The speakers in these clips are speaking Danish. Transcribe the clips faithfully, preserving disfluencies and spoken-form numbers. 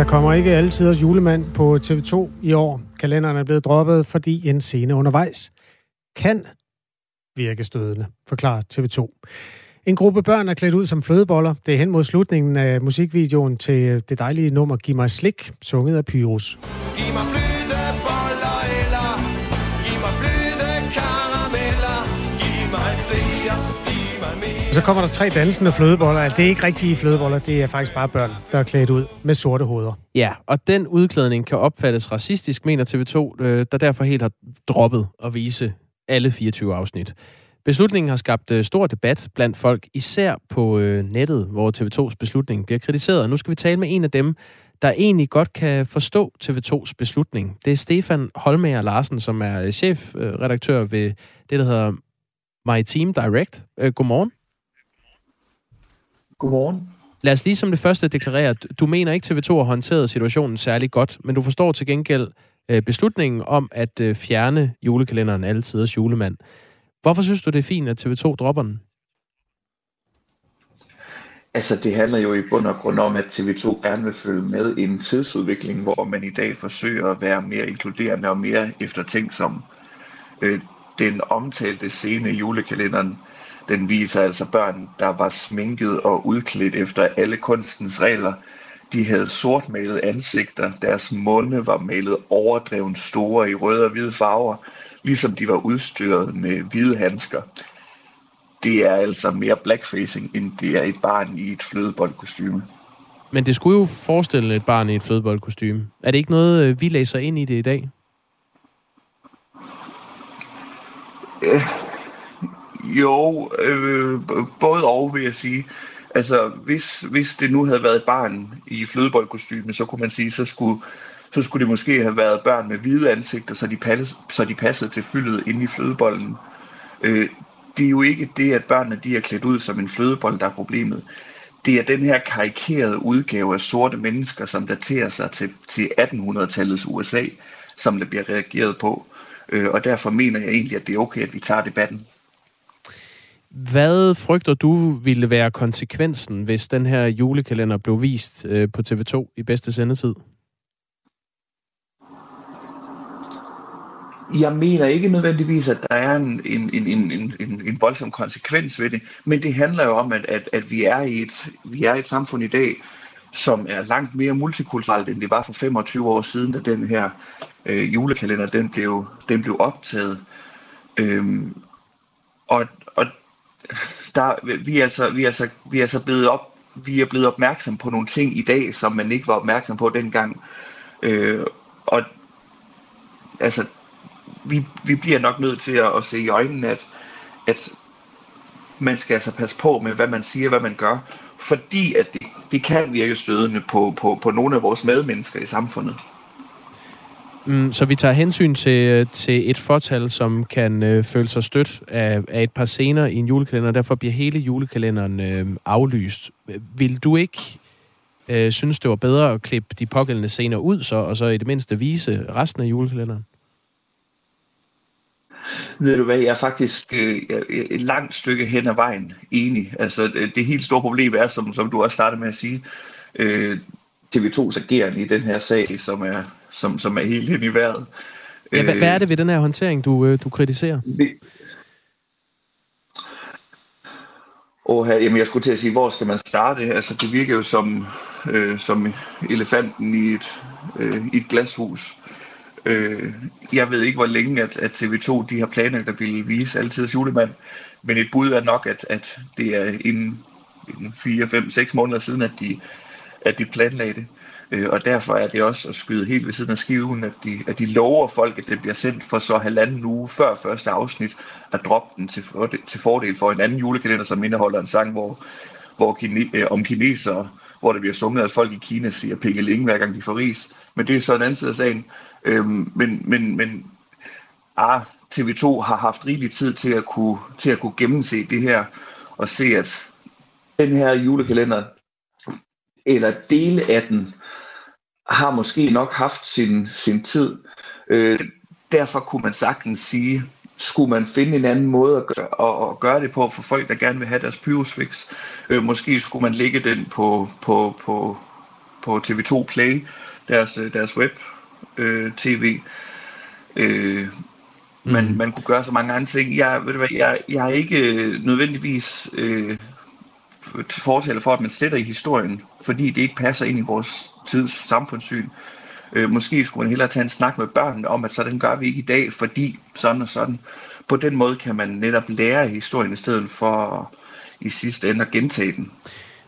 Der kommer ikke altid julemand på T V to i år. Kalenderen er blevet droppet, fordi en scene undervejs kan virke stødende, forklarer T V to. En gruppe børn er klædt ud som flødeboller. Det er hen mod slutningen af musikvideoen til det dejlige nummer Giv mig slik, sunget af Pyrus. Giv mig flødeboller eller giv mig flødekarameller, giv mig flere, giv mig mere. Og så kommer der tre dansende flødeboller. Det er ikke rigtige flødeboller, det er faktisk bare børn, der er klædt ud med sorte hoveder. Ja, og den udklædning kan opfattes racistisk, mener T V to, der derfor helt har droppet at vise alle fireogtyve afsnit. Beslutningen har skabt øh, stor debat blandt folk, især på øh, nettet, hvor T V tos beslutning bliver kritiseret. Og nu skal vi tale med en af dem, der egentlig godt kan forstå T V tos beslutning. Det er Stefan Holmager Larsen, som er chefredaktør øh, ved det, der hedder My Team Direct. Øh, godmorgen. Godmorgen. Lad os lige som det første deklarere, du mener ikke T V to har håndteret situationen særlig godt, men du forstår til gengæld øh, beslutningen om at øh, fjerne julekalenderen Alletiders Julemand. Hvorfor synes du, det er fint, at T V to dropper den? Altså, det handler jo i bund og grund om, at T V to gerne vil følge med i en tidsudvikling, hvor man i dag forsøger at være mere inkluderende og mere eftertænksom. Den omtalte scene i julekalenderen, den viser altså børn, der var sminket og udklædt efter alle kunstens regler. De havde sortmalede ansigter, deres munde var malet overdreven store i røde og hvide farver, ligesom de var udstyret med hvide handsker. Det er altså mere blackfacing, end det er et barn i et flødeboldkostyme. Men det skulle jo forestille et barn i et flødeboldkostyme. Er det ikke noget, vi læser ind i det i dag? Øh, jo, øh, både og vil jeg sige. Altså, hvis, hvis det nu havde været et barn i flødeboldkostyme, så kunne man sige, så skulle... så skulle det måske have været børn med hvide ansigter, så de, pass, så de passede til fyldet inde i flødebollen. Øh, det er jo ikke det, at børnene de er klædt ud som en flødebold, der er problemet. Det er den her karikerede udgave af sorte mennesker, som daterer sig til, til attenhundredetallets U S A, som der bliver reageret på. Øh, og derfor mener jeg egentlig, at det er okay, at vi tager debatten. Hvad frygter du ville være konsekvensen, hvis den her julekalender blev vist øh, på T V to i bedste sendetid? Jeg mener ikke nødvendigvis, at der er en, en, en, en, en, en voldsom konsekvens ved det, men det handler jo om, at, at, at vi, er i et, vi er i et samfund i dag, som er langt mere multikulturelt, end det var for femogtyve år siden, da den her øh, julekalender den blev, den blev optaget. Øhm, og og der, vi, er altså, vi, er altså, vi, er altså blevet op, vi er blevet opmærksom på nogle ting i dag, som man ikke var opmærksom på dengang. Øh, og altså... Vi, vi bliver nok nødt til at, at se i øjnene, at, at man skal altså passe på med, hvad man siger, hvad man gør. Fordi at det, det kan virke stødende på, på, på nogle af vores medmennesker i samfundet. Mm, så vi tager hensyn til, til et fortal, som kan øh, føle sig stødt af, af et par scener i en julekalender, og derfor bliver hele julekalenderen øh, aflyst. Vil du ikke øh, synes, det var bedre at klippe de pågældende scener ud, så, og så i det mindste vise resten af julekalenderen? Ved du hvad, jeg er faktisk øh, et langt stykke hen ad vejen enig. Altså det helt store problem er, som, som du også startede med at sige, øh, T V tos ageren i den her sag, som er, som, som er helt hen i vejret. Ja, hvad, hvad er det ved den her håndtering, du, øh, du kritiserer? Det... Åh, jamen jeg skulle til at sige, hvor skal man starte? Altså det virker jo som, øh, som elefanten i et, øh, i et glashus. Jeg ved ikke, hvor længe at, at T V to de har planlagt at ville vise Alletiders Julemand, men et bud er nok, at, at det er inden fire, fem, seks måneder siden, at de, at de planlagde det. Og derfor er det også at skyde helt ved siden af skiven, at de, at de lover folk, at det bliver sendt for så halvanden uge før første afsnit, at droppe den til fordel, til fordel for en anden julekalender, som indeholder en sang hvor, hvor kine, om kinesere, hvor der bliver sunget, at folk i Kina siger pingeling, hver gang de får ris. Men det er så en anden side af sagen. Øhm, men men, men ah, T V to har haft rigelig tid til at kunne, til at kunne gennemse det her og se, at den her julekalender, eller dele af den, har måske nok haft sin, sin tid. Øh, derfor kunne man sagtens sige, skulle man finde en anden måde at gøre, og, og gøre det på for folk, der gerne vil have deres pyrusfix. Øh, måske skulle man lægge den på, på, på, på T V to Play, deres, deres web-tv. Øh, øh, mm. man, man kunne gøre så mange andre ting. Jeg, ved du hvad, jeg, jeg er ikke nødvendigvis øh, til fortæller for, at man sætter i historien, fordi det ikke passer ind i vores tids samfundssyn. Øh, måske skulle man hellere tage en snak med børnene om, at sådan gør vi ikke i dag, fordi sådan og sådan. På den måde kan man netop lære historien i stedet for i sidste ende at gentage den.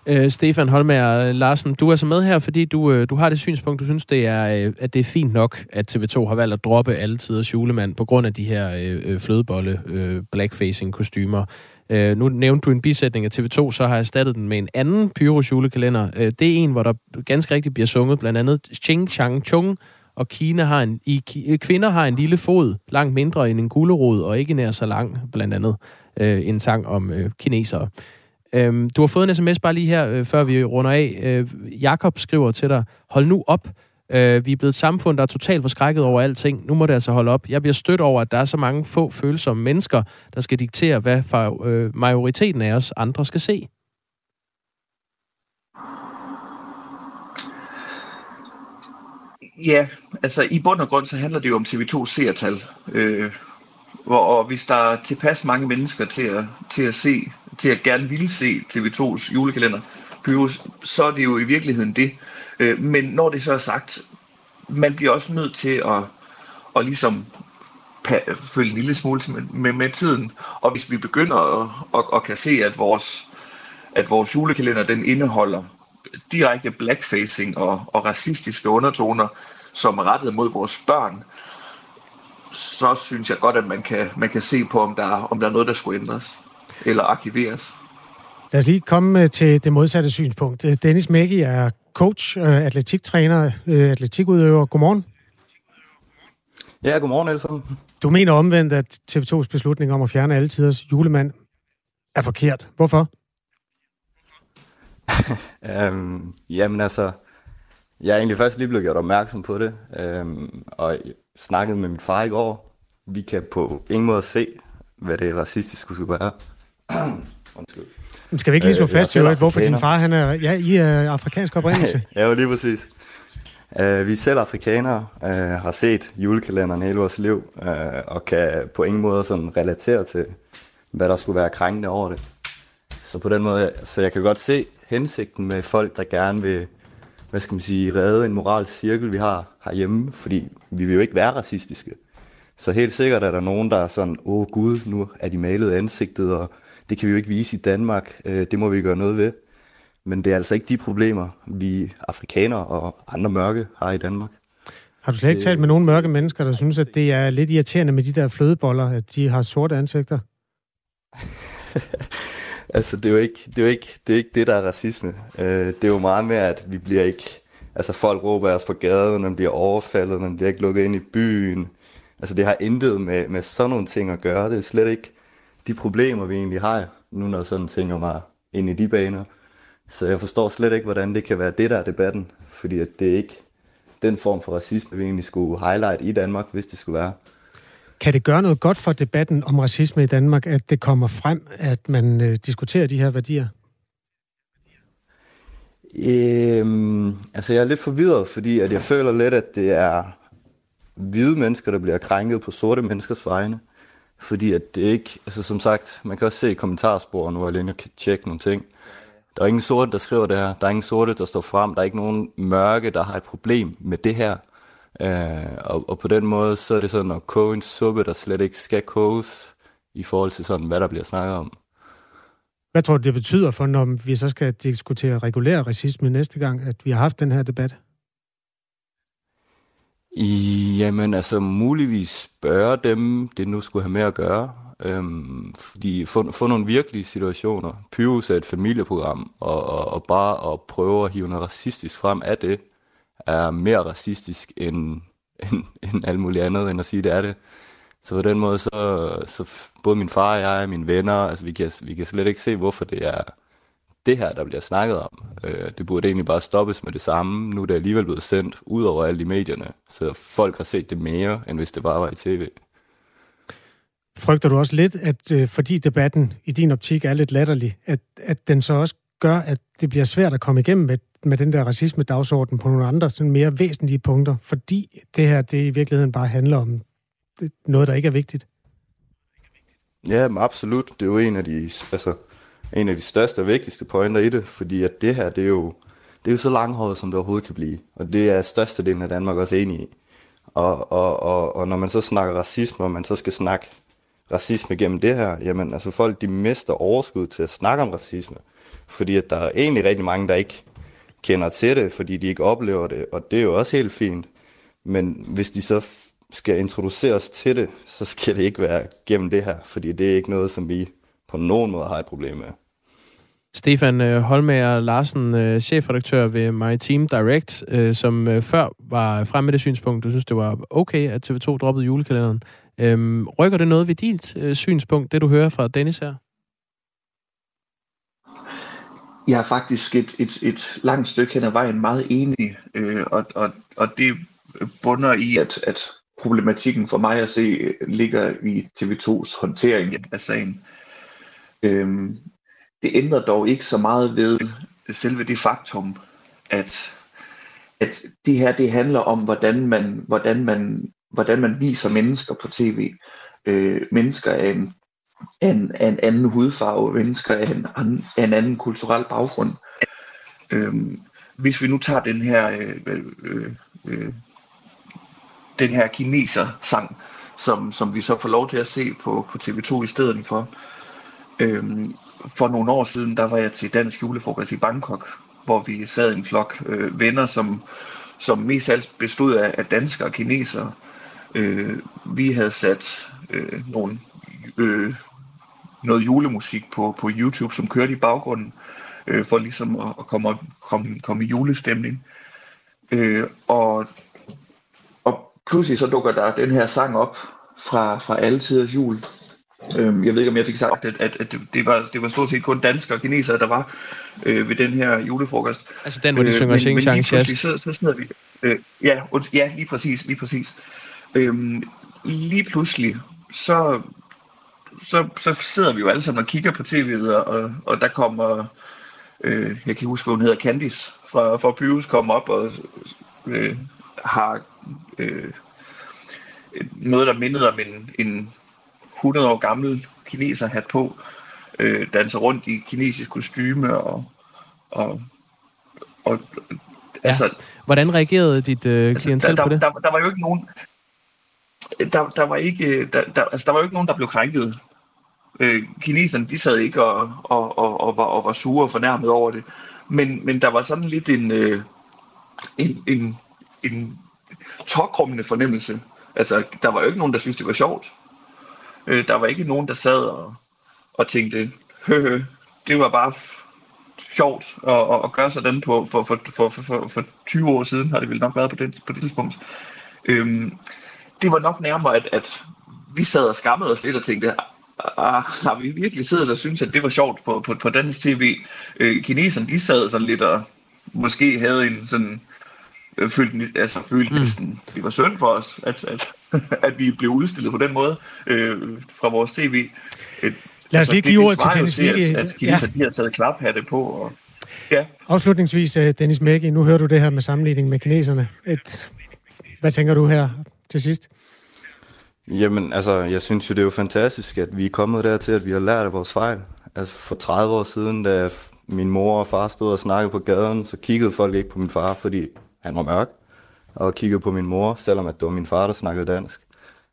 Øh, Stefan Holmager Larsen, du er så med her, fordi du, du har det synspunkt, du synes, det er, at det er fint nok, at T V to har valgt at droppe alle tiders julemand på grund af de her øh, flødebolle, øh, blackfacing-kostymer. Øh, nu nævnte du en bisætning af T V to, så har jeg erstattet den med en anden Pyrus julekalender. Øh, det er en, hvor der ganske rigtigt bliver sunget, blandt andet Ching Chang Chung, og Kina har en, i, kvinder har en lille fod, langt mindre end en gulerod, og ikke nær så lang, blandt andet øh, en sang om øh, kinesere. Øhm, du har fået en sms bare lige her, øh, før vi runder af. Øh, Jakob skriver til dig, hold nu op. Øh, vi er blevet et samfund, der er totalt forskrækket over alting. Nu må det altså holde op. Jeg bliver stødt over, at der er så mange få følsomme mennesker, der skal diktere, hvad for, øh, majoriteten af os andre skal se. Ja, altså i bund og grund, så handler det jo om T V to seertal. Øh, og hvis der er tilpas mange mennesker til at, til at se, til at gerne ville se T V tos julekalender, Pyrus, så er det jo i virkeligheden det. Øh, men når det så er sagt, man bliver også nødt til at, at ligesom pa- følge en lille smule med, med, med tiden. Og hvis vi begynder at, at, at kan se, at vores, at vores julekalender, den indeholder direkte blackfacing og, og racistiske undertoner, som er rettet mod vores børn, så synes jeg godt, at man kan, man kan se på, om der, om der er noget, der skulle ændres eller arkiveres. Lad os lige komme til det modsatte synspunkt. Dennis Mækki er coach, atletiktræner, atletikudøver. Godmorgen. Ja, godmorgen Elson. Du mener omvendt, at T V tos beslutning om at fjerne alle tiders julemand er forkert. Hvorfor? øhm, jamen altså, jeg er egentlig først lige blevet gjort opmærksom på det, øhm, og jeg snakkede med min far i går. Vi kan på ingen måde se, hvad det racistiske skulle være. Undskyld. Skal vi ikke lige slå øh, fast, jo, hvorfor din far, han er, ja, I er afrikansk oprindelse? Ja, lige præcis. Øh, vi er selv afrikanere, øh, har set julekalenderen hele vores liv, øh, og kan på ingen måde sådan relatere til, hvad der skulle være krænkende over det. Så på den måde, så jeg kan godt se hensigten med folk, der gerne vil, hvad skal man sige, redde en moralsk cirkel, vi har herhjemme, fordi vi vil jo ikke være racistiske. Så helt sikkert er der nogen, der er sådan, åh gud, nu er de malet ansigtet, og det kan vi jo ikke vise i Danmark, det må vi gøre noget ved. Men det er altså ikke de problemer, vi afrikanere og andre mørke har i Danmark. Har du slet ikke det... talt med nogle mørke mennesker, der synes, at det er lidt irriterende med de der flødeboller, at de har sorte ansigter? Altså, det er jo ikke det, er jo ikke, det, er ikke det der er racisme. Øh, det er jo meget mere, at vi bliver ikke... Altså, folk råber os på gaden, man bliver overfaldet, man bliver ikke lukket ind i byen. Altså, det har intet med, med sådan nogle ting at gøre. Det er slet ikke de problemer, vi egentlig har, nu når sådan tænker mig ind i de baner. Så jeg forstår slet ikke, hvordan det kan være det, der er debatten. Fordi at det er ikke den form for racisme, vi egentlig skulle highlight i Danmark, hvis det skulle være. Kan det gøre noget godt for debatten om racisme i Danmark, at det kommer frem, at man øh, diskuterer de her værdier? Øhm, altså, jeg er lidt forvirret, fordi at jeg føler lidt, at det er hvide mennesker, der bliver krænket på sorte menneskers vegne. Fordi at det ikke... Altså, som sagt, man kan også se i kommentarsporene, hvor jeg lige kan tjekke nogle ting. Der er ingen sorte, der skriver det her. Der er ingen sorte, der står frem. Der er ikke nogen mørke, der har et problem med det her. Uh, og, og på den måde, så er det sådan at koge en suppe, der slet ikke skal koges i forhold til sådan, hvad der bliver snakket om. Hvad tror du, det betyder for, når vi så skal diskutere regulær racisme næste gang, at vi har haft den her debat? I, jamen altså, muligvis spørge dem, det nu skulle have med at gøre. Øhm, fordi få, få nogle virkelige situationer. Pyrus er et familieprogram, og, og, og bare at prøve at hive noget racistisk frem af det, er mere racistisk end, end, end alt muligt andet, end at sige, det er det. Så på den måde, så, så både min far og jeg og mine venner, altså vi kan, vi kan slet ikke se, hvorfor det er det her, der bliver snakket om. Øh, det burde egentlig bare stoppes med det samme. Nu er det alligevel blevet sendt ud over alle de medierne, så folk har set det mere, end hvis det bare var i tv. Frygter du også lidt, at øh, fordi debatten i din optik er lidt latterlig, at, at den så også gør, at det bliver svært at komme igennem med med den der racisme-dagsorden på nogle andre sådan mere væsentlige punkter, fordi det her, det i virkeligheden bare handler om noget, der ikke er vigtigt? Ja, absolut. Det er jo en af de, altså, en af de største og vigtigste pointer i det, fordi at det her, det er jo, det er jo så langhåret, som det overhovedet kan blive, og det er størstedelen af Danmark også enig i. Og, og, og, og når man så snakker racisme, og man så skal snakke racisme gennem det her, jamen altså folk, de mister overskud til at snakke om racisme, fordi at der er egentlig rigtig mange, der ikke kender til det, fordi de ikke oplever det, og det er jo også helt fint. Men hvis de så skal introduceres til det, så skal det ikke være gennem det her, fordi det er ikke noget, som vi på nogen måde har et problem med. Stefan Holmager Larsen, chefredaktør ved My Team Direct, som før var frem med det synspunkt, du synes, det var okay, at T V to droppede julekalenderen. Øhm, rykker det noget ved dit synspunkt, det du hører fra Dennis her? Jeg er faktisk et, et, et langt stykke hen ad vejen meget enig, øh, og, og, og det bunder i, at, at problematikken for mig at se ligger i T V tos håndtering af sagen. Øhm, det ændrer dog ikke så meget ved selve det faktum, at, at det her det handler om, hvordan man, hvordan, man, hvordan man viser mennesker på tv. Øh, mennesker af en En, en anden hudfarve, mennesker af en, en anden kulturel baggrund. Øhm, hvis vi nu tager den her øh, øh, øh, den her kineser-sang, som, som vi så får lov til at se på, på T V to i stedet for. Øhm, for nogle år siden, der var jeg til Dansk Julefrokost i Bangkok, hvor vi sad en flok øh, venner, som, som mest alt bestod af, af danskere og kinesere. Øh, vi havde sat øh, nogle øh, noget julemusik på, på YouTube, som kørte i baggrunden, øh, for ligesom at, at komme, komme, komme i julestemning. Øh, og, og pludselig så dukker der den her sang op fra, fra alle tiders jul. Øh, jeg ved ikke, om jeg fik sagt, at, at, at det, var, det var stort set kun danskere og kinesere, der var øh, ved den her julefrokost. Altså den, hvor de synger øh, Xing Chang Chas. Så, så sidder vi... Øh, ja, und, ja, lige præcis, lige præcis. Øh, lige pludselig, så... Så, så sidder vi jo alle sammen og kigger på tv'et, og, og der kommer, øh, jeg kan huske, hvad hun hedder, Candice fra, fra Pyrus, kommer op og øh, har øh, noget, der mindede om en, en hundrede år gammel kineserhat på, øh, danser rundt i kinesisk kostyme, og, og, og altså... Ja. Hvordan reagerede dit øh, klientel altså, der, på det? Der, der, der var jo ikke nogen... Der, der, var ikke, der, der, altså der var jo ikke nogen, der blev krænket. Øh, kineserne, de sad ikke og, og, og, og, var, og var sure og fornærmet over det. Men, men der var sådan lidt en, øh, en, en, en tåkrummende fornemmelse. Altså, der var jo ikke nogen, der syntes, det var sjovt. Øh, der var ikke nogen, der sad og, og tænkte, høh, høh, det var bare f- sjovt at, at, at gøre sådan på. For, for, for, for, for tyve år siden har det vel nok været på det, på det tidspunkt. Øh, Det var nok nærmere, at, at vi sad og skammede os lidt og tænkte, har vi virkelig siddet og syntes, at det var sjovt på, på, på dansk tv? Øh, kineserne, de sad sådan lidt og måske havde en sådan, øh, følte, altså følte næsten, det var synd for os, at, at, at vi blev udstillet på den måde øh, fra vores tv. Øh, Lad os altså, lige give ordet til Dennis Mækki. At kineserne, ja. De har taget klaphatte på og... Ja. Afslutningsvis, Dennis Mækki, nu hører du det her med sammenligning med kineserne. Et... Hvad tænker du her? Til sidst? Jamen, altså, jeg synes jo, det er jo fantastisk, at vi er kommet dertil, at vi har lært af vores fejl. Altså, for tredive år siden, da min mor og far stod og snakkede på gaden, så kiggede folk ikke på min far, fordi han var mørk, og kiggede på min mor, selvom at det var min far, der snakkede dansk.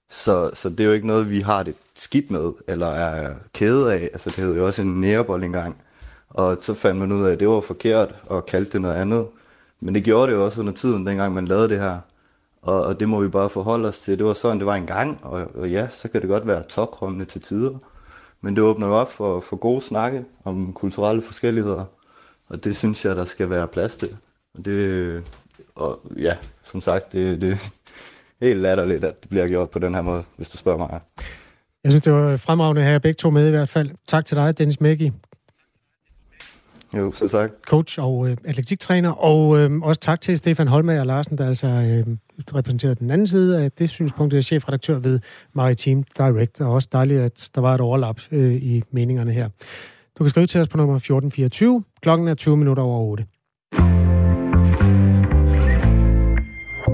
Så, så det er jo ikke noget, vi har det skidt med, eller er kede af. Altså, det hed jo også en nærebold engang. Og så fandt man ud af, at det var forkert, og kaldte det noget andet. Men det gjorde det jo også under tiden, dengang man lavede det her. Og det må vi bare forholde os til. Det var sådan, det var engang, og, og ja, så kan det godt være tokrummende til tider. Men det åbner op for, for gode snakke om kulturelle forskelligheder, og det synes jeg, der skal være plads til. Og, det, og ja, som sagt, det, det er helt latterligt, at det bliver gjort på den her måde, hvis du spørger mig. Jeg synes, det var fremragende at have begge to med i hvert fald. Tak til dig, Dennis Mækki. Jo, så tak. Coach og øh, atletiktræner, og øh, også tak til Stefan Holmager Larsen, der altså øh, repræsenterer den anden side af det synspunkt, er chefredaktør ved My Team Direct, og også dejligt, at der var et overlap øh, i meningerne her. Du kan skrive til os på nummer fjorten fireogtyve, klokken er tyve minutter over otte.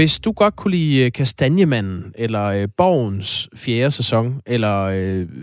Hvis du godt kunne lide Kastanjemanden, eller Borgens fjerde sæson, eller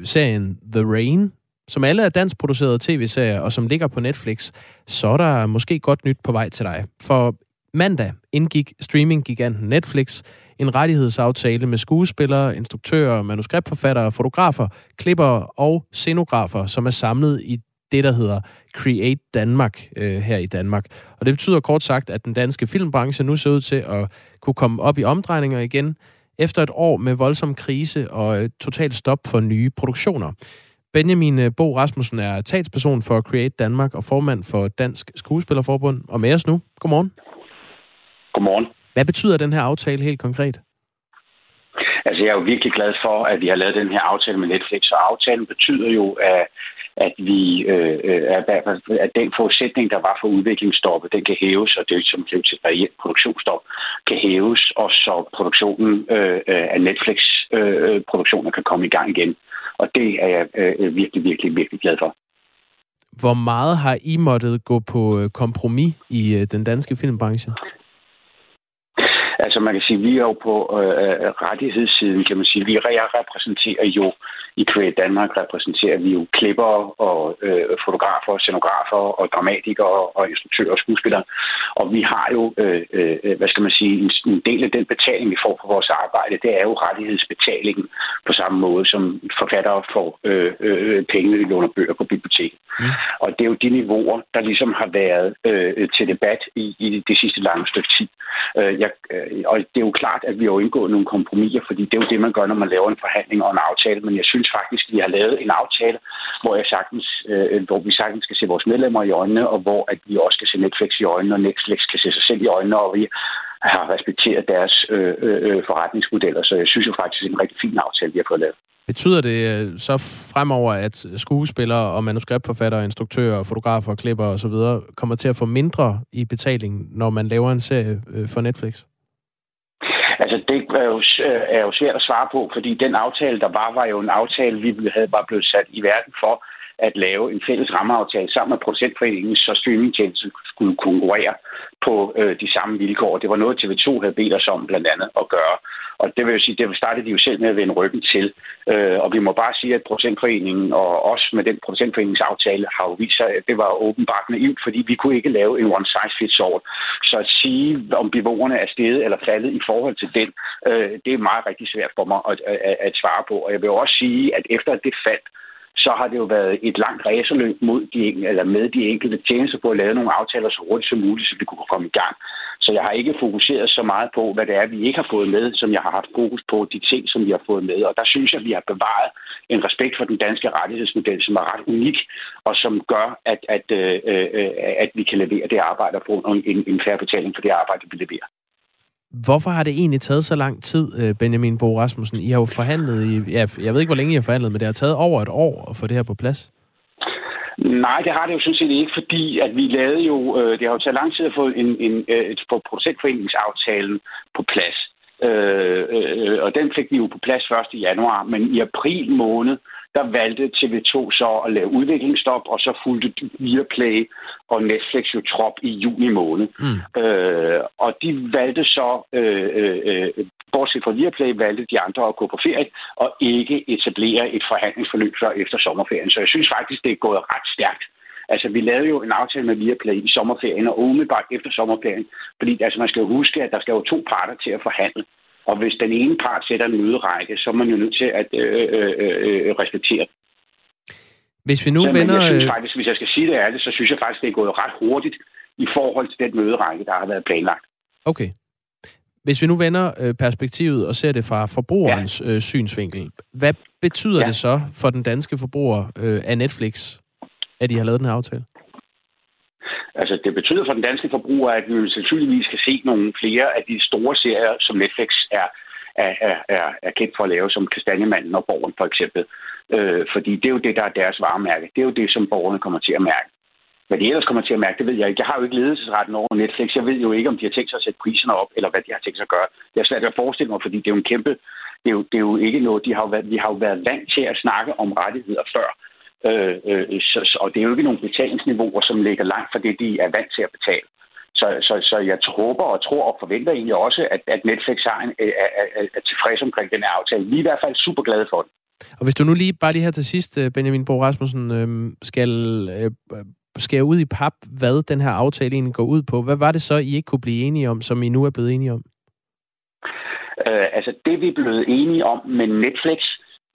serien The Rain, som alle er danskproducerede tv-serier, og som ligger på Netflix, så er der måske godt nyt på vej til dig. For mandag indgik streaminggiganten Netflix en rettighedsaftale med skuespillere, instruktører, manuskriptforfattere, fotografer, klippere og scenografer, som er samlet i det, der hedder Create Danmark øh, her i Danmark. Og det betyder kort sagt, at den danske filmbranche nu ser ud til at kunne komme op i omdrejninger igen, efter et år med voldsom krise og øh, totalt stop for nye produktioner. Benjamin Bo Rasmussen er talsperson for Create Danmark og formand for Dansk Skuespillerforbund. Og med os nu. Godmorgen. Godmorgen. Hvad betyder den her aftale helt konkret? Altså, jeg er jo virkelig glad for, at vi har lavet den her aftale med Netflix, og aftalen betyder jo, at at vi øh, at den forudsætning, der var for udviklingsstoppet, den kan hæves, og det som blev til reelt produktionsstop, kan hæves, og så produktionen øh, af Netflix-produktioner øh, kan komme i gang igen. Og det er jeg øh, virkelig, virkelig, virkelig glad for. Hvor meget har I måttet gå på kompromis i den danske filmbranche? Altså man kan sige, at vi er jo på øh, rettighedssiden, kan man sige. Vi repræsenterer jo, i Create Danmark repræsenterer vi jo klippere og øh, fotografer, scenografer og dramatikere og instruktører og skuespillere. Og vi har jo, øh, øh, hvad skal man sige, en, en del af den betaling, vi får på vores arbejde, det er jo rettighedsbetalingen på samme måde, som forfattere får øh, øh, penge, de låner bøger på biblioteket. Mm. Og det er jo de niveauer, der ligesom har været øh, til debat i, i det sidste lange stykke tid. Jeg Og det er jo klart, at vi har indgået nogle kompromiser, fordi det er jo det, man gør, når man laver en forhandling og en aftale. Men jeg synes faktisk, at vi har lavet en aftale, hvor, jeg sagtens, øh, hvor vi sagtens skal se vores medlemmer i øjnene, og hvor at vi også skal se Netflix i øjnene, og Netflix kan se sig selv i øjnene, og vi har respekteret deres øh, øh, forretningsmodeller. Så jeg synes jo faktisk, det er en rigtig fin aftale, vi har fået lavet. Betyder det så fremover, at skuespillere og manuskriptforfattere, instruktører, fotografer, klipper osv. kommer til at få mindre i betaling, når man laver en serie for Netflix? Altså, det er jo, er jo svært at svare på, fordi den aftale, der var, var jo en aftale, vi havde bare blevet sat i verden for at lave en fælles rammeaftale sammen med producentforeningen, så streamingtjenesten skulle konkurrere på øh, de samme vilkår. Det var noget, T V to havde bedt os om blandt andet at gøre. Og det vil jo sige, det startede de jo selv med at vende ryggen til. Øh, og vi må bare sige, at producentforeningen og os med den producentforeningsaftale har jo vist sig, at det var åbenbart naivt, fordi vi kunne ikke lave en one size fits all. Så at sige, om niveauerne er steget eller faldet i forhold til den, øh, det er meget rigtig svært for mig at, at, at svare på. Og jeg vil jo også sige, at efter det faldt, så har det jo været et langt racerløb mod de enkelte, eller med de enkelte tjenester på at lave nogle aftaler så hurtigt som muligt, så vi kunne komme i gang. Så jeg har ikke fokuseret så meget på, hvad det er, vi ikke har fået med, som jeg har haft fokus på de ting, som vi har fået med. Og der synes jeg, at vi har bevaret en respekt for den danske rettighedsmodel, som er ret unik, og som gør, at, at, øh, øh, at vi kan levere det arbejde og få en, en fair betaling for det arbejde, vi leverer. Hvorfor har det egentlig taget så lang tid, Benjamin Bo Rasmussen? I har jo forhandlet i... Ja, jeg ved ikke, hvor længe I har forhandlet, men det har taget over et år at få det her på plads. Nej, det har det jo sådan set ikke, fordi at vi lavede jo... Det har jo taget lang tid at få en, en, et, på producentforeningsaftalen på plads. Øh, øh, og den fik vi jo på plads første januar, men i april måned, der valgte T V to så at lave udviklingsstop, og så fulgte Viaplay og Netflix jo trop i juni måned. Mm. Øh, og de valgte så, øh, øh, bortset fra Viaplay, valgte de andre at gå på ferie og ikke etablere et forhandlingsforløb før efter sommerferien. Så jeg synes faktisk, det er gået ret stærkt. Altså, vi lavede jo en aftale med Viaplay i sommerferien og umiddelbart efter sommerferien, fordi altså, man skal jo huske, at der skal jo to parter til at forhandle. Og hvis den ene part sætter en møderække, så er man jo nødt til at øh, øh, øh, respektere den. Hvis vi nu ja, vender... Jeg synes faktisk, hvis jeg skal sige det ærligt, så synes jeg faktisk, det er gået ret hurtigt i forhold til den møderække, der har været planlagt. Okay. Hvis vi nu vender perspektivet og ser det fra forbrugerens ja. øh, synsvinkel, hvad betyder ja. det så for den danske forbruger øh, af Netflix, at I har lavet den her aftale? Altså, det betyder for den danske forbruger, at vi sandsynligvis skal se nogle flere af de store serier, som Netflix er, er, er, er kendt for at lave, som Kastanjemanden og Borgen for eksempel. Øh, fordi det er jo det, der er deres varemærke. Det er jo det, som borgerne kommer til at mærke. Hvad de ellers kommer til at mærke, det ved jeg ikke. Jeg har jo ikke ledelsesretten over Netflix. Jeg ved jo ikke, om de har tænkt sig at sætte priserne op, eller hvad de har tænkt sig at gøre. Det er svært at forestille mig, fordi det er jo en kæmpe... Det er jo, det er jo ikke noget... De har jo været, vi har jo været vant til at snakke om rettigheder før. Øh, øh, så, og det er jo ikke nogle betalingsniveauer, som ligger langt fra det, de er vant til at betale. Så, så, så jeg håber og tror og forventer egentlig også, at, at Netflix har en, er, er, er tilfreds omkring den her aftale. Vi er i hvert fald super glade for den. Og hvis du nu lige, bare lige her til sidst, Benjamin Bo Rasmussen, skal... skære ud i pap, hvad den her aftale egentlig går ud på. Hvad var det så, I ikke kunne blive enige om, som I nu er blevet enige om? Øh, altså, det vi er blevet enige om med Netflix,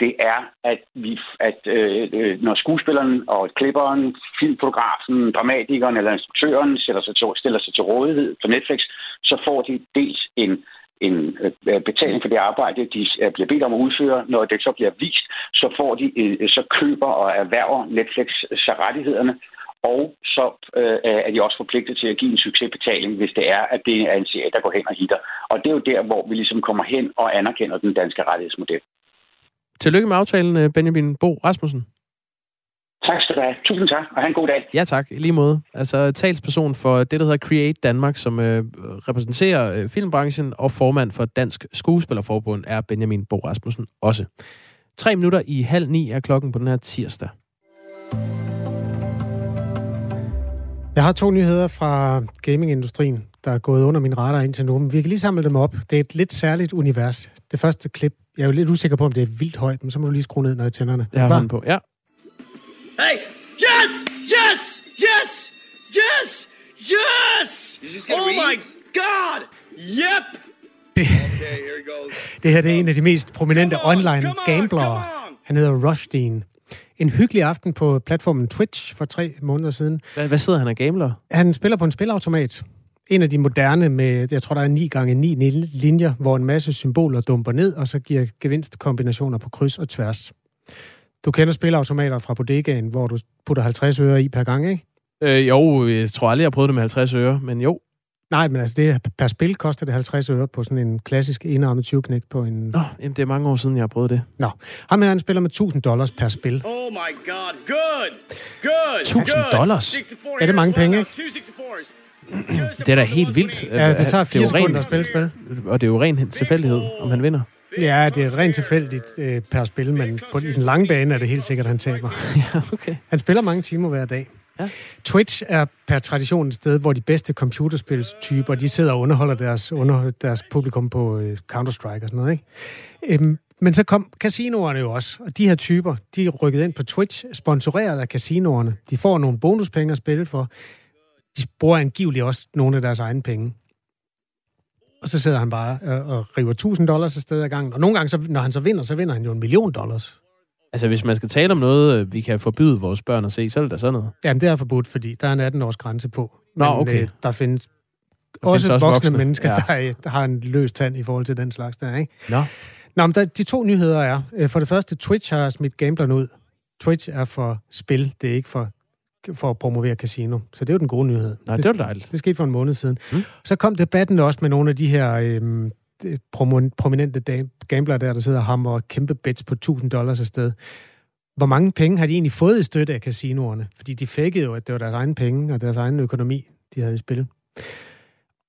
det er, at, vi, at øh, når skuespilleren og klipperen, filmfotografen, dramatikeren eller instruktøren stiller sig til, stiller sig til rådighed på Netflix, så får de dels en en betaling for det arbejde, de bliver bedt om at udføre. Når det så bliver vist, så, får de, så køber og erhverver Netflix så rettighederne, og så øh, er de også forpligtet til at give en succesbetaling, hvis det er, at det er en serie, der går hen og hitter. Og det er jo der, hvor vi ligesom kommer hen og anerkender den danske rettighedsmodel. Tillykke med aftalen, Benjamin Bo Rasmussen. Tak skal du have. Tusind tak, og have en god dag. Ja tak, lige måde. Altså talsperson for det, der hedder Create Danmark, som øh, repræsenterer øh, filmbranchen, og formand for Dansk Skuespillerforbund er Benjamin Bo Rasmussen også. Tre minutter i halv ni er klokken på den her tirsdag. Jeg har to nyheder fra gamingindustrien, der er gået under min radar indtil nu, men vi kan lige samle dem op. Det er et lidt særligt univers. Det første klip, jeg er jo lidt usikker på, om det er vildt højt, men så må du lige skrue ned, når jeg tænder det. Jeg har hånden på, ja. Hey! Yes! Yes! Yes! Yes! Yes! Oh my god! Yep! Det, det her det er en af de mest prominente online gamblere. Han hedder Rushdie. En hyggelig aften på platformen Twitch for tre måneder siden. Hvad, hvad sidder han og gambler? Han spiller på en spilautomat. En af de moderne med, jeg tror, der er ni gange ni linjer, hvor en masse symboler dumper ned, og så giver gevinstkombinationer på kryds og tværs. Du kender spilautomater fra bodegaen, hvor du putter halvtreds øre i per gang, ikke? Øh, jo, jeg tror aldrig, jeg har prøvet det med halvtreds øre, men jo. Nej, men altså, det, per spil koster det halvtreds øre på sådan en klassisk enarmet tyveknægt på en... Nå, jamen, det er mange år siden, jeg har prøvet det. Nå, ham her, han spiller med tusind dollars per spil. Oh my god, good, good, tusind dollars? Er det mange penge, ikke? Det er da helt vildt. Ja, det tager fire sekunder at spille spil. Og det er jo ren tilfældighed, om han vinder. Ja, det er rent tilfældigt øh, per spil, men på den lange bane er det helt sikkert, han taber. Ja, okay. Han spiller mange timer hver dag. Ja. Twitch er per tradition et sted, hvor de bedste computerspilstyper, de sidder og underholder deres, underholder deres publikum på øh, Counter-Strike og sådan noget, ikke? Øhm, men så kom casinoerne jo også, og de her typer, de er rykket ind på Twitch, sponsoreret af casinoerne. De får nogle bonuspenge at spille for. De bruger angiveligt også nogle af deres egne penge. Og så sidder han bare øh, og river tusind dollars afsted ad gangen. Og nogle gange, så, når han så vinder, så vinder han jo en million dollars. Altså, hvis man skal tale om noget, vi kan forbyde vores børn at se, så er det da sådan noget. Jamen, det er forbudt, fordi der er en atten års grænse på. Nå, men, okay. Øh, der findes der også, også voksne, voksne mennesker, ja, der, der har en løs tand i forhold til den slags der, ikke? Nå. Nå, men der, de to nyheder er, øh, for det første, Twitch har smidt gamblerne ud. Twitch er for spil, det er ikke for, for at promovere casino. Så det er jo den gode nyhed. Nej, det, det var dejligt. Det skete for en måned siden. Mm. Så kom debatten også med nogle af de her... Øh, prominente gambler der, der sidder ham og kæmpe bets på tusind dollars afsted. Hvor mange penge har de egentlig fået i støtte af casinoerne? Fordi de fækkede jo, at det var deres egne penge og deres egen økonomi, de havde i spil.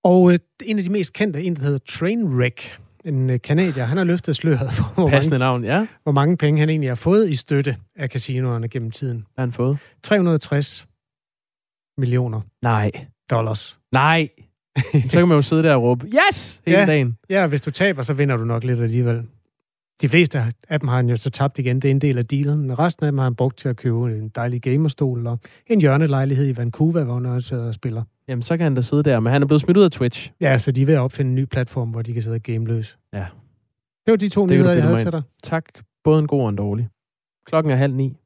Og øh, en af de mest kendte, en der hedder Trainwreck, en øh, kanadier, han har løftet sløret for, hvor mange, navn, ja. hvor mange penge han egentlig har fået i støtte af casinoerne gennem tiden. Hvad har han fået? tre hundrede og tres millioner. Nej. Dollars. Nej. Så kan man jo sidde der og råbe, yes, hele ja, dagen. Ja, hvis du taber, så vinder du nok lidt alligevel. De fleste af dem har han jo så tabt igen. Det er en del af dealen. Resten af dem har han brugt til at købe en dejlig gamerstol og en hjørnelejlighed i Vancouver, hvor han også sidder og spiller. Jamen, så kan han da sidde der, men han er blevet smidt ud af Twitch. Ja, så de er ved at opfinde en ny platform, hvor de kan sidde og gameløse. Ja. Det var de to nyheder, jeg havde til dig. Tak. Både en god og en dårlig. Klokken er halv ni.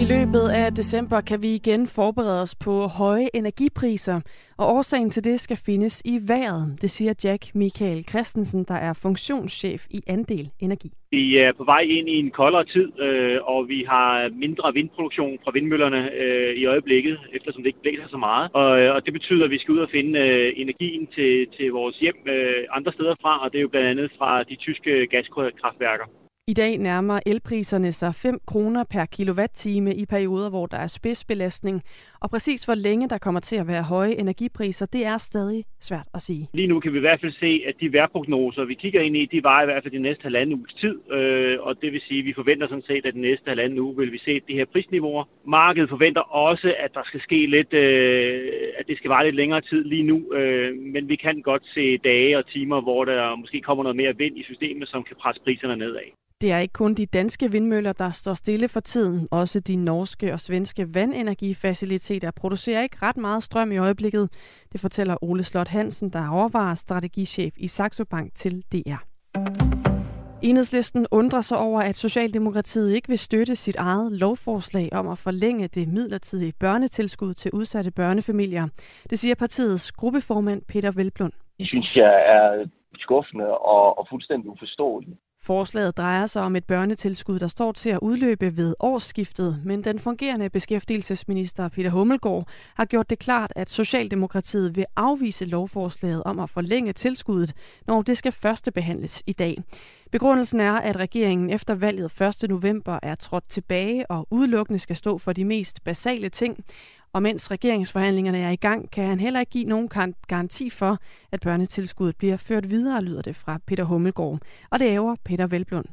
I løbet af december kan vi igen forberede os på høje energipriser, og årsagen til det skal findes i vejret, det siger Jack Michael Christensen, der er funktionschef i Andel Energi. Vi er på vej ind i en koldere tid, og vi har mindre vindproduktion fra vindmøllerne i øjeblikket, eftersom det ikke blæser så meget. Og det betyder, at vi skal ud og finde energien til, til vores hjem andre steder fra, og det er jo blandt andet fra de tyske gaskraftværker. I dag nærmer elpriserne sig fem kroner per kilowatt-time i perioder, hvor der er spidsbelastning. Og præcis hvor længe der kommer til at være høje energipriser, det er stadig svært at sige. Lige nu kan vi i hvert fald se, at de vejrprognoser, vi kigger ind i, de var i hvert fald de næste halvanden uges tid. Og det vil sige, at vi forventer sådan set, at den næste halvanden uge vil vi se de her prisniveauer. Markedet forventer også, at der skal ske lidt, at det skal vare lidt længere tid lige nu. Men vi kan godt se dage og timer, hvor der måske kommer noget mere vind i systemet, som kan presse priserne nedad. Det er ikke kun de danske vindmøller, der står stille for tiden. Også de norske og svenske vandenergifaciliteter producerer ikke ret meget strøm i øjeblikket. Det fortæller Ole Slot Hansen, der er overvarestrategichef i Saxo Bank til D R. Enhedslisten undrer sig over, at Socialdemokratiet ikke vil støtte sit eget lovforslag om at forlænge det midlertidige børnetilskud til udsatte børnefamilier. Det siger partiets gruppeformand Peter Hvelplund. Det synes jeg er skuffende og, og fuldstændig uforståeligt. Forslaget drejer sig om et børnetilskud, der står til at udløbe ved årsskiftet, men den fungerende beskæftigelsesminister Peter Hummelgaard har gjort det klart, at Socialdemokratiet vil afvise lovforslaget om at forlænge tilskuddet, når det skal førstebehandles i dag. Begrundelsen er, at regeringen efter valget første november er trådt tilbage og udelukkende skal stå for de mest basale ting. Og mens regeringsforhandlingerne er i gang, kan han heller ikke give nogen garanti for, at børnetilskuddet bliver ført videre, lyder det fra Peter Hummelgaard. Og det ærger Peter Hvelplund.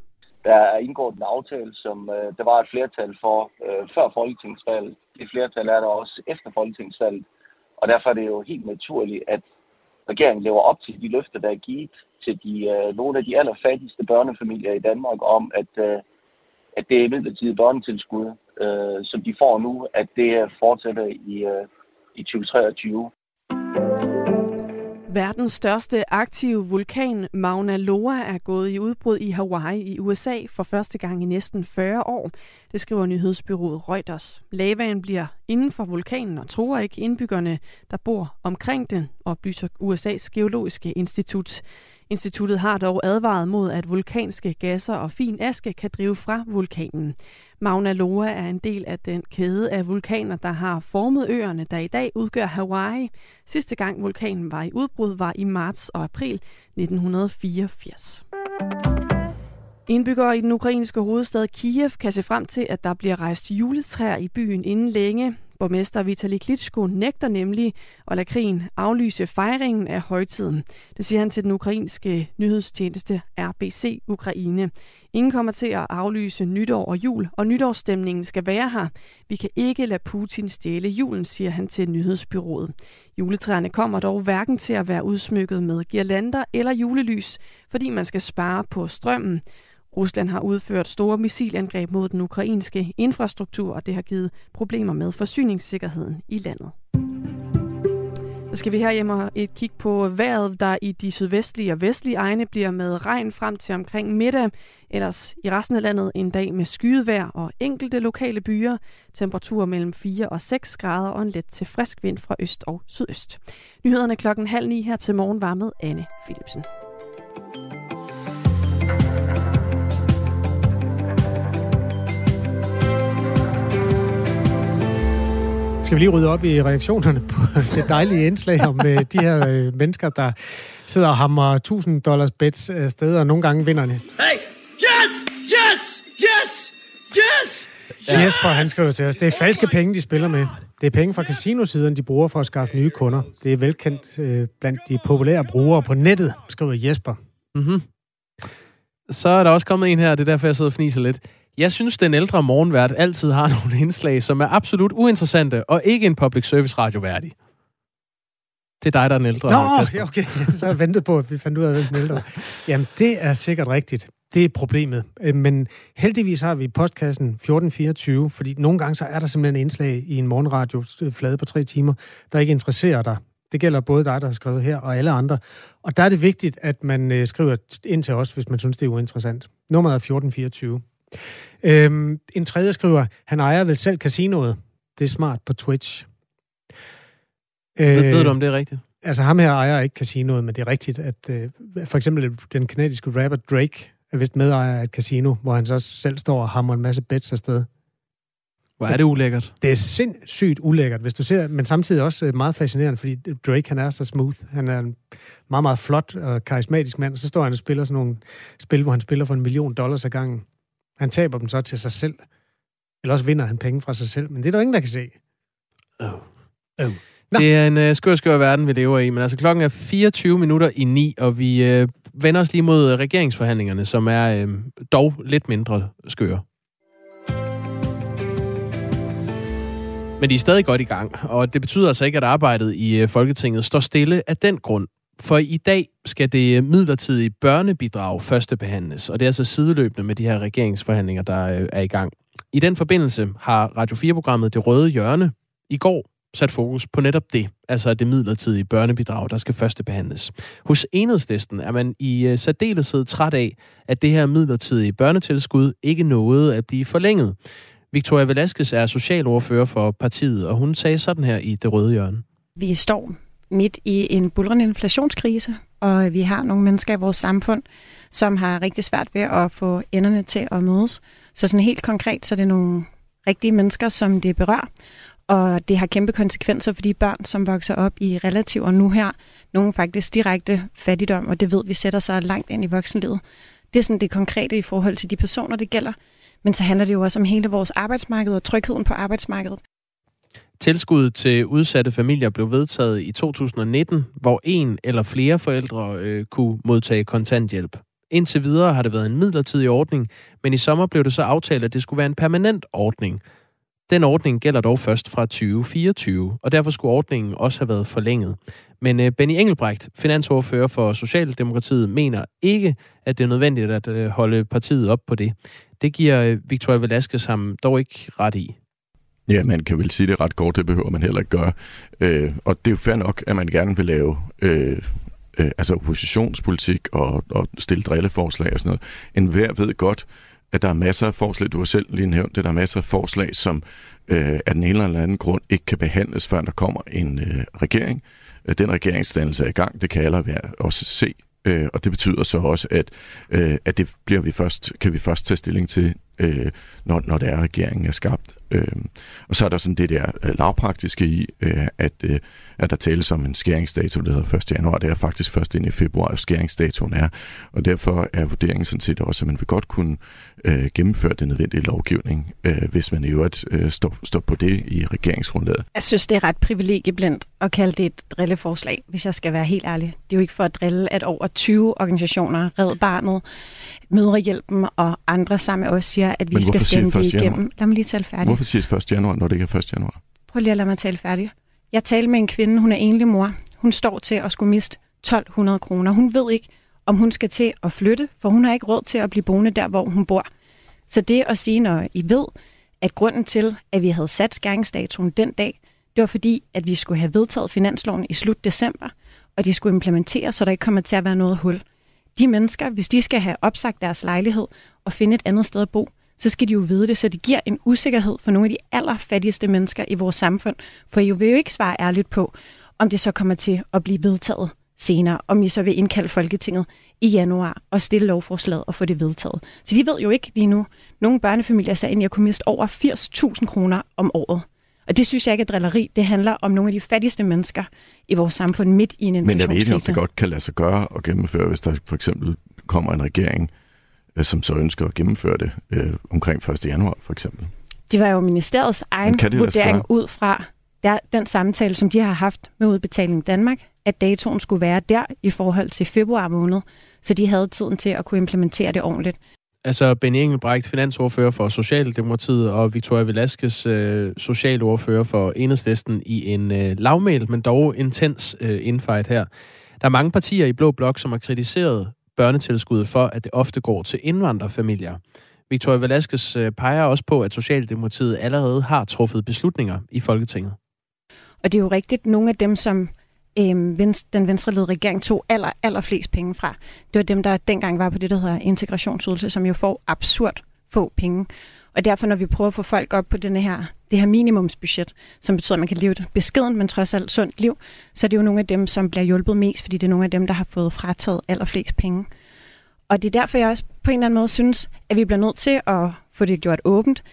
Der er indgået en aftale, som øh, der var et flertal for øh, før folketingsvalget. Det flertal er der også efter folketingsvalget. Og derfor er det jo helt naturligt, at regeringen lever op til de løfter, der er givet til de, øh, nogle af de allerfattigste børnefamilier i Danmark om, at, øh, at det er midlertidige børnetilskud, Øh, som de får nu, at det fortsætter i, øh, i tyve treogtyve. Verdens største aktive vulkan, Mauna Loa, er gået i udbrud i Hawaii i U S A for første gang i næsten fyrre år. Det skriver nyhedsbyrået Reuters. Lavaen bliver inden for vulkanen og truer ikke indbyggerne, der bor omkring den, oplyser U S A's geologiske institut. Instituttet har dog advaret mod, at vulkanske gasser og fin aske kan drive fra vulkanen. Mauna Loa er en del af den kæde af vulkaner, der har formet øerne, der i dag udgør Hawaii. Sidste gang vulkanen var i udbrud var i marts og april nitten fireogfirs. Indbyggere i den ukrainske hovedstad Kiev kan se frem til, at der bliver rejst juletræer i byen inden længe. Borgmester Vitali Klitschko nægter nemlig at lade krigen aflyse fejringen af højtiden. Det siger han til den ukrainske nyhedstjeneste R B C Ukraine. Ingen kommer til at aflyse nytår og jul, og nytårsstemningen skal være her. Vi kan ikke lade Putin stjæle julen, siger han til nyhedsbyrået. Juletræerne kommer dog hverken til at være udsmykket med girlander eller julelys, fordi man skal spare på strømmen. Rusland har udført store missilangreb mod den ukrainske infrastruktur, og det har givet problemer med forsyningssikkerheden i landet. Så skal vi herhjemme et kig på vejret, der i de sydvestlige og vestlige egne bliver med regn frem til omkring middag. Ellers i resten af landet en dag med skyet vejr og enkelte lokale byer. Temperaturer mellem fire og seks grader og en let til frisk vind fra øst og sydøst. Nyhederne klokken halv ni her til morgen var med Anne Philipsen. Skal vi lige rydde op i reaktionerne på til dejlige indslag om de her øh, mennesker, der sidder og hamrer tusind dollars bets afsted, og nogle gange vinderne. Hey! Yes! Yes! Yes! Yes! Yes! Jesper, han skriver til os, det er falske penge, de spiller med. Det er penge fra casinosiden, de bruger for at skaffe nye kunder. Det er velkendt øh, blandt de populære brugere på nettet, skriver Jesper. Mm-hmm. Så er der også kommet en her, det er derfor, jeg sidder og fniser lidt. Jeg synes, den ældre morgenvært altid har nogle indslag, som er absolut uinteressante og ikke en public service radioværdig. Det er dig, der er den ældre. Nå, okay. Så har jeg ventet på, at vi fandt ud af, hvem den ældre. Jamen, det er sikkert rigtigt. Det er problemet. Men heldigvis har vi postkassen fjorten fireogtyve, fordi nogle gange så er der simpelthen indslag i en morgenradioflade på tre timer, der ikke interesserer dig. Det gælder både dig, der har skrevet her, og alle andre. Og der er det vigtigt, at man skriver ind til os, hvis man synes, det er uinteressant. Nummeret er fjorten fireogtyve. Øhm, en tredje skriver, han ejer vel selv casinoet. Det er smart på Twitch. Øh, ved du, om det er rigtigt? Altså, ham her ejer ikke casinoet, men det er rigtigt, at øh, for eksempel den kanadiske rapper Drake er vist medejer af et casino, hvor han så selv står og hamrer en masse bets afsted. Hvor er det ulækkert? Det er sindssygt ulækkert, hvis du ser, men samtidig også meget fascinerende, fordi Drake, han er så smooth. Han er en meget, meget flot og karismatisk mand, og så står han og spiller sådan nogle spil, hvor han spiller for en million dollars ad gangen. Han taber dem så til sig selv. Eller også vinder han penge fra sig selv, men det er der ingen, der kan se. Oh. Oh. Det er en uh, skør, skør verden, vi lever i, men altså klokken er fireogtyve minutter i ni, og vi uh, vender os lige mod uh, regeringsforhandlingerne, som er uh, dog lidt mindre skøre. Men de er stadig godt i gang, og det betyder altså ikke, at arbejdet i Folketinget står stille af den grund. For i dag skal det midlertidige børnebidrag førstebehandles, og det er altså sideløbende med de her regeringsforhandlinger, der er i gang. I den forbindelse har Radio fire-programmet Det Røde Hjørne i går sat fokus på netop det, altså det midlertidige børnebidrag, der skal førstebehandles. Hos Enhedslisten er man i særdeleshed træt af, at det her midlertidige børnetilskud ikke nåede at blive forlænget. Victoria Velasquez er socialordfører for partiet, og hun sagde sådan her i Det Røde Hjørne. Vi står midt i en buldrende inflationskrise, og vi har nogle mennesker i vores samfund, som har rigtig svært ved at få enderne til at mødes. Så sådan helt konkret, så er det nogle rigtige mennesker, som det berører, og det har kæmpe konsekvenser for de børn, som vokser op i relativ og nu her, nogle faktisk direkte fattigdom, og det ved vi sætter sig langt ind i voksenlivet. Det er sådan det konkrete i forhold til de personer, det gælder. Men så handler det jo også om hele vores arbejdsmarked og trygheden på arbejdsmarkedet. Tilskuddet til udsatte familier blev vedtaget i to tusind og nitten, hvor en eller flere forældre øh, kunne modtage kontanthjælp. Indtil videre har det været en midlertidig ordning, men i sommer blev det så aftalt, at det skulle være en permanent ordning. Den ordning gælder dog først fra tyve fireogtyve, og derfor skulle ordningen også have været forlænget. Men øh, Benny Engelbrecht, finansordfører for Socialdemokratiet, mener ikke, at det er nødvendigt at øh, holde partiet op på det. Det giver Victoria Velasquez ham dog ikke ret i. Ja, man kan vel sige det ret kort, det behøver man heller ikke gøre. Øh, og det er jo fair nok, at man gerne vil lave øh, øh, altså oppositionspolitik og, og stille drilleforslag og sådan noget. Enhver ved godt, at der er masser af forslag, du har selv lige nævnt, det der er masser af forslag, som øh, af den ene eller anden grund ikke kan behandles, før der kommer en øh, regering. Den regeringsdannelse er i gang, det kan alle også se. Øh, og det betyder så også, at, øh, at det bliver vi først, kan vi først tage stilling til, øh, når, når det er, regeringen er skabt. Øh, og så er der sådan det der øh, lavpraktiske i, øh, at, øh, at der tales om en skæringsdato, der hedder første januar. Det er faktisk først inde i februar, at skæringsdatoen er. Og derfor er vurderingen sådan set også, at man vil godt kunne øh, gennemføre den nødvendige lovgivning, øh, hvis man i øvrigt øh, står, står på det i regeringsgrundlaget. Jeg synes, det er ret privilegieblindt at kalde det et drilleforslag, hvis jeg skal være helt ærlig. Det er jo ikke for at drille, at over tyve organisationer, Red Barnet, Mødrehjælpen og andre sammen også siger, at vi skal stemme det igennem. Lad mig lige tale færdig. Hvorfor siger det første januar, når det ikke er første januar? Prøv lige at lade mig tale færdig. Jeg talte med en kvinde, hun er enlig mor. Hun står til at skulle miste tolv hundrede kroner. Hun ved ikke, om hun skal til at flytte, for hun har ikke råd til at blive boende der, hvor hun bor. Så det at sige, når I ved, at grunden til, at vi havde sat skæringsdatoen den dag, det var fordi, at vi skulle have vedtaget finansloven i slut december, og det skulle implementeres, så der ikke kommer til at være noget hul. De mennesker, hvis de skal have opsagt deres lejlighed og finde et andet sted at bo, så skal de jo vide det, så det giver en usikkerhed for nogle af de allerfattigste mennesker i vores samfund. For I vil jo ikke svare ærligt på, om det så kommer til at blive vedtaget senere, om I så vil indkalde Folketinget i januar og stille lovforslaget og få det vedtaget. Så de ved jo ikke lige nu. Nogle børnefamilier sagde, at jeg kunne miste over firs tusind kroner om året. Og det synes jeg ikke er drilleri. Det handler om nogle af de fattigste mennesker i vores samfund midt i en inflationskrise. Men jeg ved ikke, om det godt kan lade sig gøre og gennemføre, hvis der for eksempel kommer en regering, som så ønsker at gennemføre det øh, omkring første januar, for eksempel. Det var jo ministeriets egen vurdering ud fra der, den samtale, som de har haft med Udbetaling Danmark, at datoen skulle være der i forhold til februar måned, så de havde tiden til at kunne implementere det ordentligt. Altså Benny Engelbrecht, finansordfører for Socialdemokratiet, og Victoria Velasquez, øh, socialordfører for Enhedslisten, i en øh, lavmælt, men dog intens øh, infight her. Der er mange partier i Blå Blok, som har kritiseret børnetilskuddet for, at det ofte går til indvandrerfamilier. Victoria Velasquez peger også på, at Socialdemokratiet allerede har truffet beslutninger i Folketinget. Og det er jo rigtigt, nogle af dem, som øh, den venstreledede regering tog aller, aller flest penge fra, det var dem, der dengang var på det, der hedder integrationsydelse, som jo får absurd få penge. Og derfor, når vi prøver at få folk op på denne her, det her minimumsbudget, som betyder, at man kan leve et beskedent, men trods alt sundt liv, så er det jo nogle af dem, som bliver hjulpet mest, fordi det er nogle af dem, der har fået frataget allerflest penge. Og det er derfor, jeg også på en eller anden måde synes, at vi bliver nødt til at få det gjort åbent,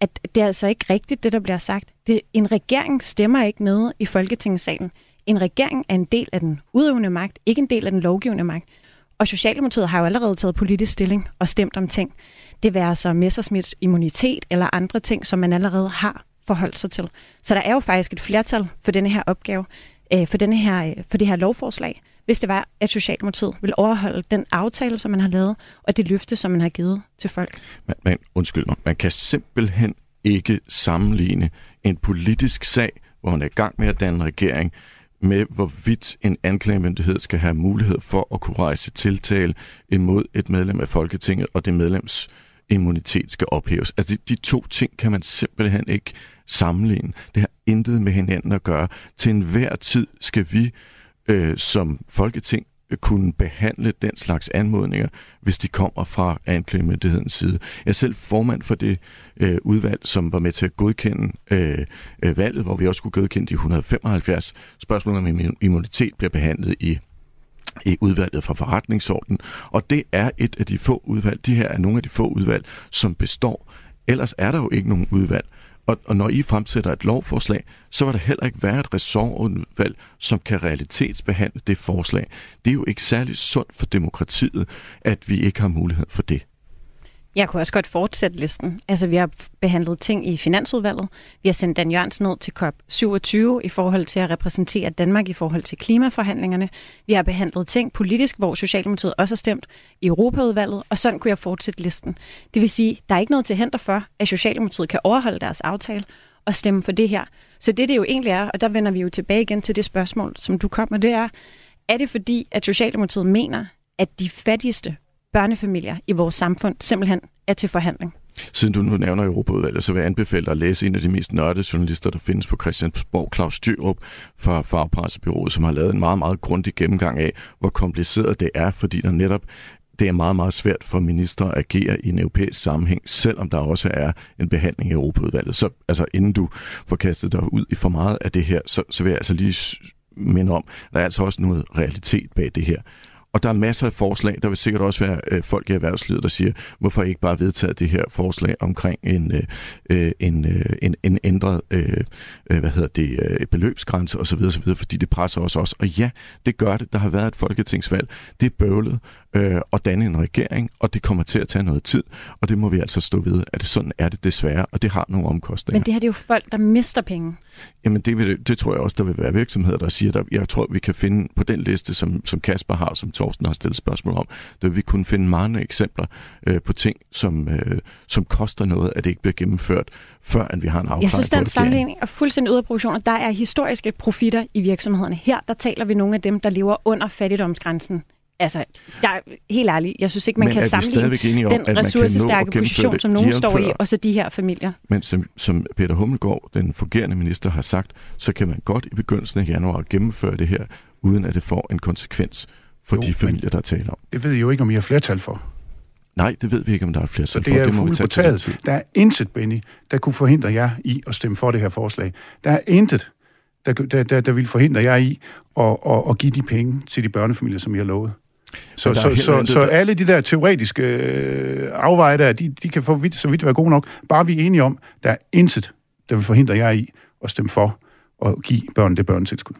at det er altså ikke rigtigt, det der bliver sagt. Det, en regering stemmer ikke nede i Folketingssalen. En regering er en del af den udøvende magt, ikke en del af den lovgivende magt. Og Socialdemokratiet har jo allerede taget politisk stilling og stemt om ting. Det være så Messerschmidts immunitet eller andre ting, som man allerede har forholdt sig til. Så der er jo faktisk et flertal for denne her opgave, for, denne her, for det her lovforslag, hvis det var, at Socialdemokratiet ville overholde den aftale, som man har lavet, og det løfte, som man har givet til folk. Man, man, undskyld mig, man kan simpelthen ikke sammenligne en politisk sag, hvor man er i gang med at danne regering, med hvorvidt en anklagemyndighed skal have mulighed for at kunne rejse tiltale imod et medlem af Folketinget, og det medlems immunitet skal ophæves. Altså de, de to ting kan man simpelthen ikke sammenligne. Det har intet med hinanden at gøre. Til enhver tid skal vi øh, som Folketing kunne behandle den slags anmodninger, hvis de kommer fra anklagemyndighedens side. Jeg er selv formand for det øh, udvalg, som var med til at godkende øh, valget, hvor vi også skulle godkende de et hundrede og femoghalvfjerds spørgsmål om immunitet bliver behandlet i, i udvalget fra forretningsordenen. Og det er et af de få udvalg, de her er nogle af de få udvalg, som består. Ellers er der jo ikke nogen udvalg. Og, og når I fremsætter et lovforslag, så vil der heller ikke være et ressortudvalg, som kan realitetsbehandle det forslag. Det er jo ikke særlig sundt for demokratiet, at vi ikke har mulighed for det. Jeg kunne også godt fortsætte listen. Altså, vi har behandlet ting i Finansudvalget. Vi har sendt Dan Jørgensen ned til C O P syvogtyve i forhold til at repræsentere Danmark i forhold til klimaforhandlingerne. Vi har behandlet ting politisk, hvor Socialdemokratiet også har stemt i Europaudvalget, og sådan kunne jeg fortsætte listen. Det vil sige, der er ikke noget til henter for, at Socialdemokratiet kan overholde deres aftale og stemme for det her. Så det, det jo egentlig er, og der vender vi jo tilbage igen til det spørgsmål, som du kom med, det er, er det fordi, at Socialdemokratiet mener, at de fattigste børnefamilier i vores samfund simpelthen er til forhandling? Siden du nu nævner Europaudvalget, så vil jeg anbefale dig at læse en af de mest nørdede journalister, der findes på Christiansborg, Claus Dyrup fra Fagpressebyrået, som har lavet en meget, meget grundig gennemgang af, hvor kompliceret det er, fordi der netop det er meget, meget svært for ministre at agere i en europæisk sammenhæng, selvom der også er en behandling i Europaudvalget. Så altså, inden du får kastet dig ud i for meget af det her, så, så vil jeg altså lige minde om, der er altså også noget realitet bag det her. Og der er masser af forslag. Der vil sikkert også være øh, folk i erhvervslivet, der siger, hvorfor ikke bare vedtaget det her forslag omkring en, øh, en, øh, en, en ændret øh, hvad hedder det, øh, beløbsgrænse osv., osv., fordi det presser os også. Og ja, det gør det. Der har været et folketingsvalg. Det er bøvlet øh, at danne en regering, og det kommer til at tage noget tid, og det må vi altså stå ved, at sådan er det desværre, og det har nogle omkostninger. Men det her det er jo folk, der mister penge. Jamen det, vil, det tror jeg også, der vil være virksomheder, der siger, at jeg tror, vi kan finde på den liste, som, som Kasper har, som Torsten har stillet spørgsmål om, der vil vi kunne finde mange eksempler øh, på ting, som, øh, som koster noget, at det ikke bliver gennemført, før at vi har en afklaring. Jeg synes, den sammenligning er fuldstændig ude af proportioner. Der er historiske profitter i virksomhederne. Her, der taler vi nogle af dem, der lever under fattigdomsgrænsen. Altså, der er, helt ærligt, jeg synes ikke, man men kan sammenligne om, den ressourcestærke position, som nogen står i, og så de her familier. Men som, som Peter Hummelgaard, den fungerende minister, har sagt, så kan man godt i begyndelsen af januar gennemføre det her, uden at det får en konsekvens for jo, de familier, der taler om. Det ved I jo ikke, om I har flertal for. Nej, det ved vi ikke, om der er flertal for. Så det er jo fuldbetalt. Der er intet, Benny, der kunne forhindre jer i at stemme for det her forslag. Der er intet, der, der, der, der ville forhindre jer i at, at, at give de penge til de børnefamilier, som I har lovet. Så, så, så, så alle de der teoretiske øh, afveje der, de, de kan for vidt, så vidt være gode nok. Bare vi er enige om, der er intet, der vil forhindre jer i at stemme for og give børn det børnetilskud.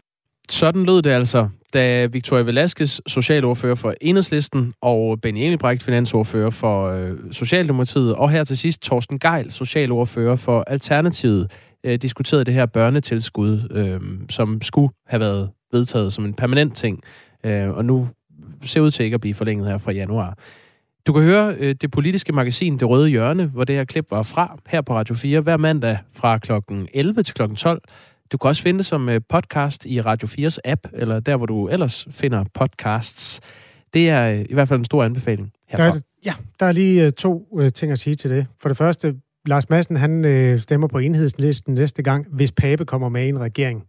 Sådan lød det altså, da Victoria Velasquez, socialordfører for Enhedslisten, og Benny Engelbrecht, finansordfører for øh, Socialdemokratiet, og her til sidst Torsten Gejl, socialordfører for Alternativet, øh, diskuterede det her børnetilskud, øh, som skulle have været vedtaget som en permanent ting. Øh, og nu ser ud til ikke at blive forlænget her fra januar. Du kan høre øh, det politiske magasin Det Røde Hjørne, hvor det her klip var fra, her på Radio fire, hver mandag fra klokken elleve til klokken tolv. Du kan også finde det som øh, podcast i Radio fires app, eller der, hvor du ellers finder podcasts. Det er øh, i hvert fald en stor anbefaling herfra. Der er, ja, der er lige øh, to øh, ting at sige til det. For det første, Lars Madsen, han øh, stemmer på Enhedslisten næste gang, hvis Pape kommer med i en regering.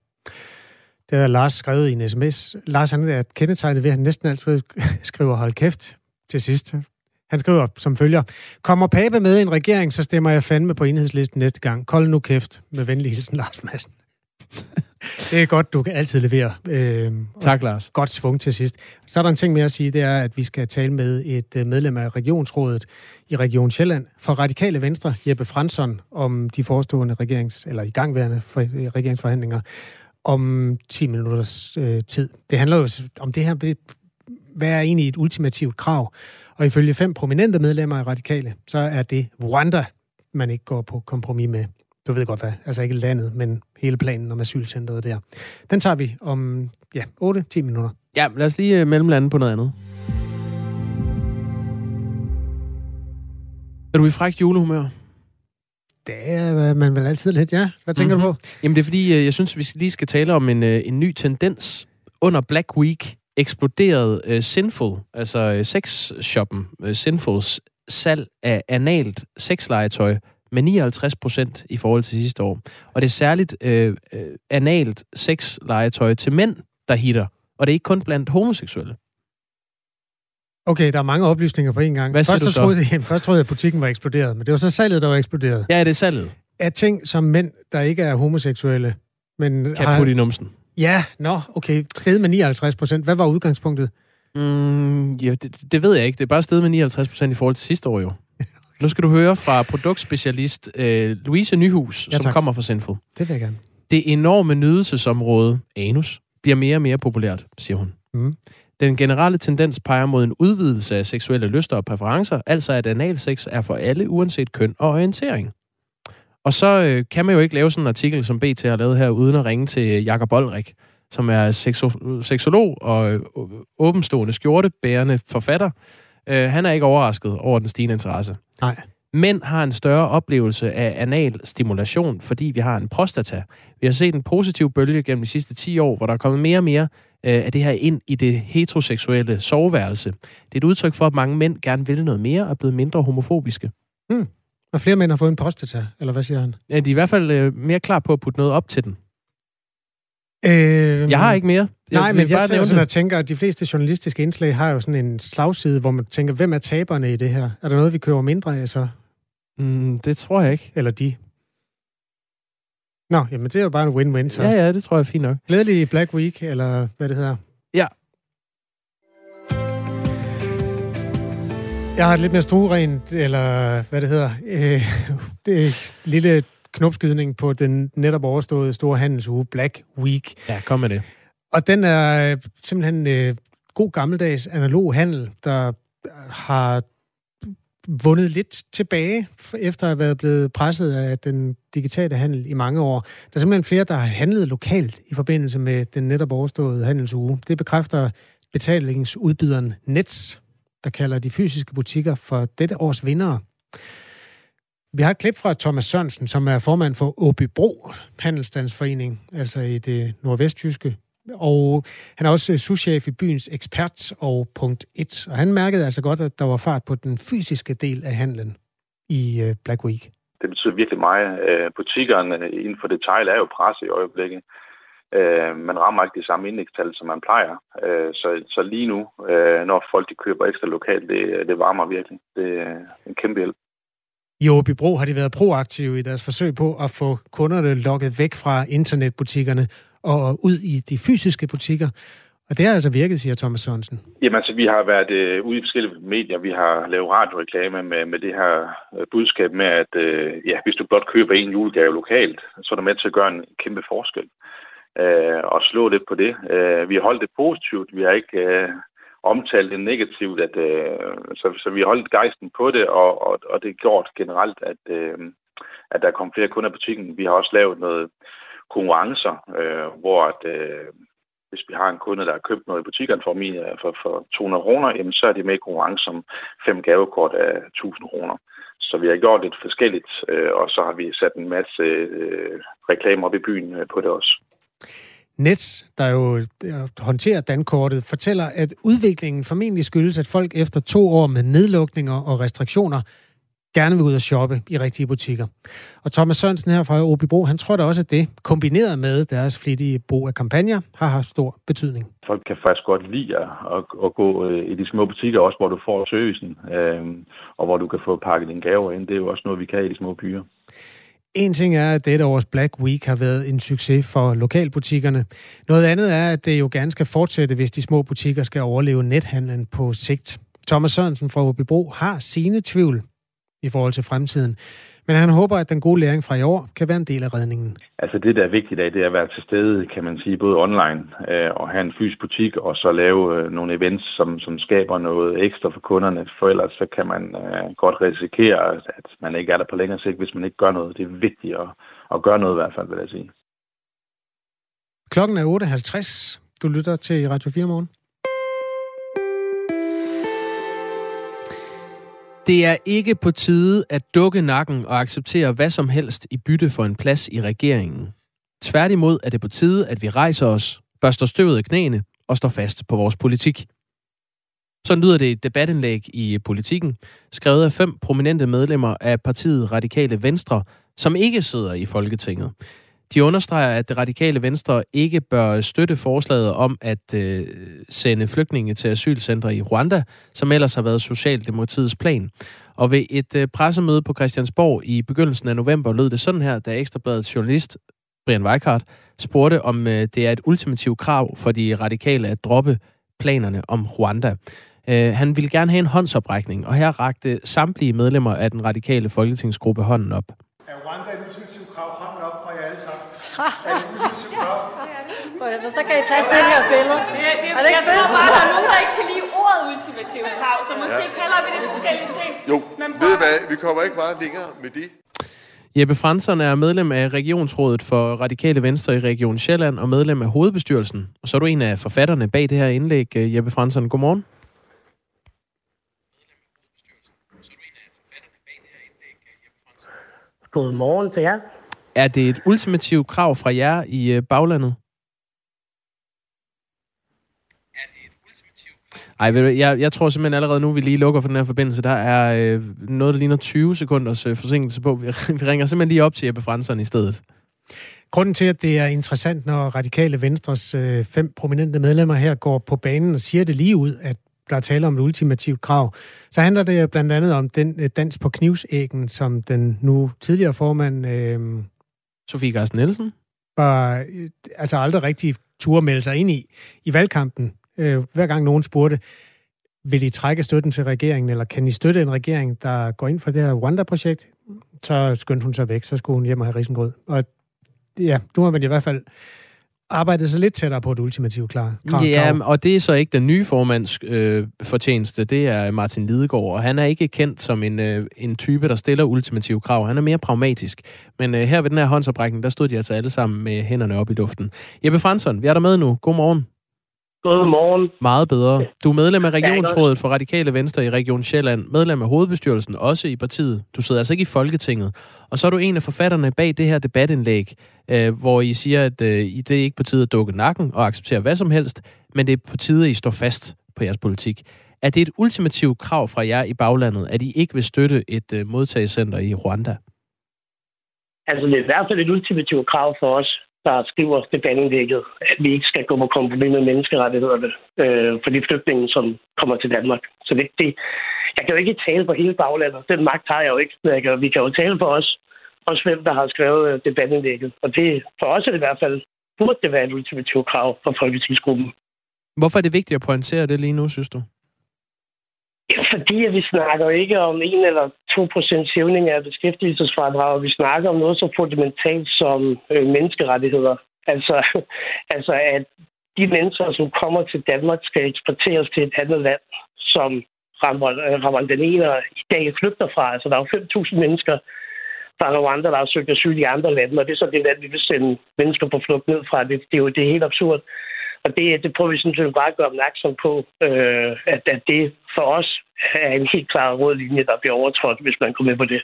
Det har Lars skrevet i en sms. Lars, han er kendetegnet ved, at han næsten altid skriver hold kæft til sidst. Han skriver som følger: Kommer Pape med i en regering, så stemmer jeg fandme på Enhedslisten næste gang. Kold nu kæft. Med venlig hilsen, Lars Madsen. Det er godt, du kan altid levere. Øh, tak, Lars. Godt svung til sidst. Så er der en ting mere at sige, det er, at vi skal tale med et medlem af regionsrådet i Region Sjælland fra Radikale Venstre, Jeppe Franssen, om de forestående regerings- eller igangværende regeringsforhandlinger om ti minutters øh, tid. Det handler jo om det her, hvad er egentlig et ultimativt krav? Og ifølge fem prominente medlemmer af Radikale, så er det Rwanda, man ikke går på kompromis med. Du ved godt hvad, altså ikke landet, men hele planen om asylcenteret der. Den tager vi om ja, otte til ti minutter. Ja, lad os lige mellemlande på noget andet. Er du i frækt julehumør? Det er man vel altid lidt, ja. Hvad tænker mm-hmm. du på? Jamen det er fordi, jeg synes, vi lige skal tale om en, en ny tendens. Under Black Week eksploderede uh, Sinful, altså sexshoppen, uh, Sinfuls salg af analt sexlegetøj med nioghalvtreds procent i forhold til sidste år. Og det er særligt øh, øh, analt sexlegetøj til mænd, der hitter. Og det er ikke kun blandt homoseksuelle. Okay, der er mange oplysninger på én gang. Hvad først, så? Så troede jeg, først troede jeg, at butikken var eksploderet, men det var så salget, der var eksploderet. Ja, det er salget. Er ting som mænd, der ikke er homoseksuelle, men kan har... putte i numsen. Ja, nå, okay. Stedet med nioghalvtreds procent. Hvad var udgangspunktet? Mm, ja, det, det ved jeg ikke. Det er bare stedet med nioghalvtreds procent i forhold til sidste år, jo. Nu skal du høre fra produktspecialist øh, Louise Nyhus, ja, som kommer fra Sinful. Det vil jeg gerne. Det enorme nydelsesområde, anus, bliver mere og mere populært, siger hun. Mm. Den generelle tendens peger mod en udvidelse af seksuelle lyster og præferencer, altså at analsex er for alle, uanset køn og orientering. Og så øh, kan man jo ikke lave sådan en artikel, som B T har lavet her, uden at ringe til Jakob Olrik, som er sekso- seksolog og øh, åbenstående skjortebærende forfatter. Øh, han er ikke overrasket over den stigende interesse. Nej. Mænd har en større oplevelse af anal stimulation, fordi vi har en prostata. Vi har set en positiv bølge gennem de sidste ti år, hvor der er kommet mere og mere øh, af det her ind i det heteroseksuelle soveværelse. Det er et udtryk for, at mange mænd gerne vil noget mere og er blevet mindre homofobiske. Hmm. Og flere mænd har fået en prostata, eller hvad siger han? Ja, de er i hvert fald øh, mere klar på at putte noget op til den. Øh, jeg har ikke mere. Jeg, nej, men jeg sidder og tænker, at de fleste journalistiske indslag har jo sådan en slagside, hvor man tænker, hvem er taberne i det her? Er der noget, vi køber mindre af så? Mm, det tror jeg ikke. Eller de? Nå, jamen det er jo bare en win-win så. Ja, ja, det tror jeg er fint nok. Glædelig Black Week, eller hvad det hedder. Ja. Jeg har et lidt mere stuerent, eller hvad det hedder, øh, det lille... knopskydning på den netop overståede store handelsuge, Black Week. Ja, kom med det. Og den er simpelthen øh, god gammeldags analog handel, der har vundet lidt tilbage, efter at have været blevet presset af den digitale handel i mange år. Der er simpelthen flere, der har handlet lokalt i forbindelse med den netop overståede handelsuge. Det bekræfter betalingsudbyderen Nets, der kalder de fysiske butikker for dette års vindere. Vi har et klip fra Thomas Sørensen, som er formand for Åbybro Handelsstandsforening, altså i det nordvestjyske. Og han er også souschef i byens ekspert og punkt et. Og han mærkede altså godt, at der var fart på den fysiske del af handlen i Black Week. Det betyder virkelig meget. Butikkerne inden for detail er jo presset i øjeblikket. Man rammer ikke de samme indekstal, som man plejer. Så lige nu, når folk de køber ekstra lokalt, det varmer virkelig. Det er en kæmpe hjælp. I Åbybro har de været proaktive i deres forsøg på at få kunderne lokket væk fra internetbutikkerne og ud i de fysiske butikker. Og det har altså virket, siger Thomas Sørensen. Jamen altså, vi har været øh, ude i forskellige medier. Vi har lavet radioreklame med, med det her budskab med, at øh, ja, hvis du blot køber en julegave lokalt, så er der med til at gøre en kæmpe forskel. Øh, og slå lidt på det. Øh, vi har holdt det positivt. Vi har ikke... Øh, omtalt det negativt, at, øh, så, så vi holdt gejsten på det, og, og, og det er gjort generelt, at, øh, at der kom flere kunder i butikken. Vi har også lavet noget konkurrencer, øh, hvor at, øh, hvis vi har en kunde, der har købt noget i butikken for, min, for, for to hundrede kroner, jamen, så er de med i konkurrence om fem gavekort af tusind kroner. Så vi har gjort lidt forskelligt, øh, og så har vi sat en masse øh, reklamer op i byen øh, på det også. Nets, der jo håndterer dankortet, fortæller, at udviklingen formentlig skyldes, at folk efter to år med nedlukninger og restriktioner gerne vil ud og shoppe i rigtige butikker. Og Thomas Sørensen her fra Åbibro, han tror da også, at det, kombineret med deres flittige brug af kampagner, har haft stor betydning. Folk kan faktisk godt lide at, at gå i de små butikker, også hvor du får servicen, øh, og hvor du kan få pakket dine gaver ind. Det er jo også noget, vi kan i de små byer. En ting er, at dette års Black Week har været en succes for lokalbutikkerne. Noget andet er, at det jo gerne skal fortsætte, hvis de små butikker skal overleve nethandlen på sigt. Thomas Sørensen fra Åbibro har sine tvivl i forhold til fremtiden. Men han håber, at den gode læring fra i år kan være en del af redningen. Altså det, der er vigtigt af, det er at være til stede, kan man sige, både online øh, og have en fysisk butik, og så lave øh, nogle events, som, som skaber noget ekstra for kunderne. For ellers så kan man øh, godt risikere, at man ikke er der på længere sigt, hvis man ikke gør noget. Det er vigtigt at, at gøre noget i hvert fald, vil jeg sige. Klokken er otte halvtreds. Du lytter til Radio fire Morgen. Det er ikke på tide at dukke nakken og acceptere hvad som helst i bytte for en plads i regeringen. Tværtimod er det på tide, at vi rejser os, børster støvet af knæene og står fast på vores politik. Sådan lyder det et debatindlæg i Politikken, skrevet af fem prominente medlemmer af partiet Radikale Venstre, som ikke sidder i Folketinget. De understreger, at det Radikale Venstre ikke bør støtte forslaget om at øh, sende flygtninge til asylcentre i Rwanda, som ellers har været Socialdemokratiets plan. Og ved et øh, pressemøde på Christiansborg i begyndelsen af november lød det sådan her, da Ekstrabladets journalist Brian Weikart spurgte, om øh, det er et ultimativt krav for de radikale at droppe planerne om Rwanda. Øh, han ville gerne have en håndsoprækning, og her rakte samtlige medlemmer af den radikale folketingsgruppe hånden op. Er Rwanda et ultimativt krav? Hånden op fra jer alle sammen. Er det ultimativt krav? Ja, så kan I tage sådan et her billede. Det, det, er det jeg tror bare, der er nogen, der ikke kan lide ordet ultimativt krav, så måske ja. Kalder vi det forskellige ting. Jo, men ved I hvad? Vi kommer ikke meget længere med det. Jeppe Franssen er medlem af Regionsrådet for Radikale Venstre i Region Sjælland og medlem af Hovedbestyrelsen. Og så er du en af forfatterne bag det her indlæg, Jeppe Franssen. Godmorgen. God morgen til jer. Er det et ultimativt krav fra jer i baglandet? Er det et ultimativt krav? Ej, jeg, jeg tror simpelthen allerede nu, vi lige lukker for den her forbindelse. Der er øh, noget, der ligner tyve sekunders øh, forsinkelse på. Vi, vi ringer simpelthen lige op til Jeppe Franssen i stedet. Grunden til, at det er interessant, når Radikale Venstres øh, fem prominente medlemmer her går på banen og siger det lige ud, at der er tale om et ultimativt krav, så handler det blandt andet om den dans på knivsæggen, som den nu tidligere formand øh, Sofie Carsten Nielsen var, øh, altså aldrig rigtig turde melde sig ind i i valgkampen. Øh, hver gang nogen spurgte, vil I trække støtten til regeringen, eller kan I støtte en regering, der går ind for det her Rwanda-projekt, så skyndte hun sig væk, så skulle hun hjem og have risengrød. Og ja, nu har man i hvert fald arbejdet så lidt tættere på et ultimativt krav. Ja, og det er så ikke den nye formands øh, fortjeneste, det er Martin Lidegaard, og han er ikke kendt som en, øh, en type, der stiller ultimative krav. Han er mere pragmatisk. Men øh, her ved den her håndsoprækning, der stod de altså alle sammen med hænderne op i luften. Jeppe Franssen, vi er der med nu. God morgen. God morgen. Meget bedre. Du er medlem af Regionsrådet for Radikale Venstre i Region Sjælland, medlem af Hovedbestyrelsen, også i partiet. Du sidder altså ikke i Folketinget. Og så er du en af forfatterne bag det her debatindlæg, øh, hvor I siger, at øh, det er ikke på tide at dukke nakken og acceptere hvad som helst, men det er på tide, at I står fast på jeres politik. Er det et ultimativt krav fra jer i baglandet, at I ikke vil støtte et øh, modtagelsescenter i Rwanda? Altså, det er i hvert fald et ultimativt krav for os, der skriver debatindlægget, at vi ikke skal gå på kompromis med menneskerettighederne øh, for de flygtninge, som kommer til Danmark. Så det, det, jeg kan jo ikke tale for hele baglandet. Den magt har jeg jo ikke. Men jeg kan, vi kan jo tale for os, os hvem, der har skrevet debatindlægget. Og det, for os er det i hvert fald, burde det være et ultimativt krav fra Folketingsgruppen. Hvorfor er det vigtigt at pointere det lige nu, synes du? Ja, fordi vi snakker ikke om en eller to procents hævning af beskæftigelsesfradrag. Vi snakker om noget så fundamentalt som øh, menneskerettigheder. Altså, altså, at de mennesker, som kommer til Danmark, skal eksporteres til et andet land, som rwandanere i dag flygter fra. Altså, der er jo fem tusind mennesker fra Rwanda, der har søgt asyl i andre lande, og det er så det land, vi vil sende mennesker på flugt ned fra. Det, det, er, jo, det er helt absurd. Og det, det prøver vi sådan set bare at gøre opmærksom på, øh, at, at det for os er en helt klar rød linje, der bliver overtrådt, hvis man kommer med på det.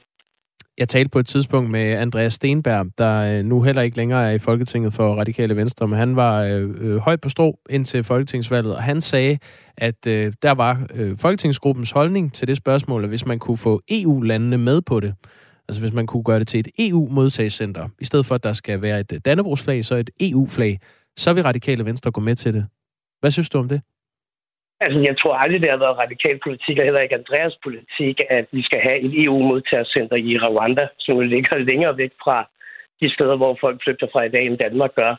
Jeg talte på et tidspunkt med Andreas Steenberg, der nu heller ikke længere er i Folketinget for Radikale Venstre, men han var øh, højt på strå indtil folketingsvalget, og han sagde, at øh, der var øh, folketingsgruppens holdning til det spørgsmål, at hvis man kunne få E U-landene med på det, altså hvis man kunne gøre det til et E U-modtagscenter, i stedet for, at der skal være et Dannebrogsflag, så et E U-flag, så vil Radikale Venstre gå med til det. Hvad synes du om det? Altså, jeg tror aldrig, det har været radikal politik, og heller ikke Andreas politik, at vi skal have et E U-modtagercenter i Rwanda, som ligger længere væk fra de steder, hvor folk flygter fra i dag, end Danmark gør.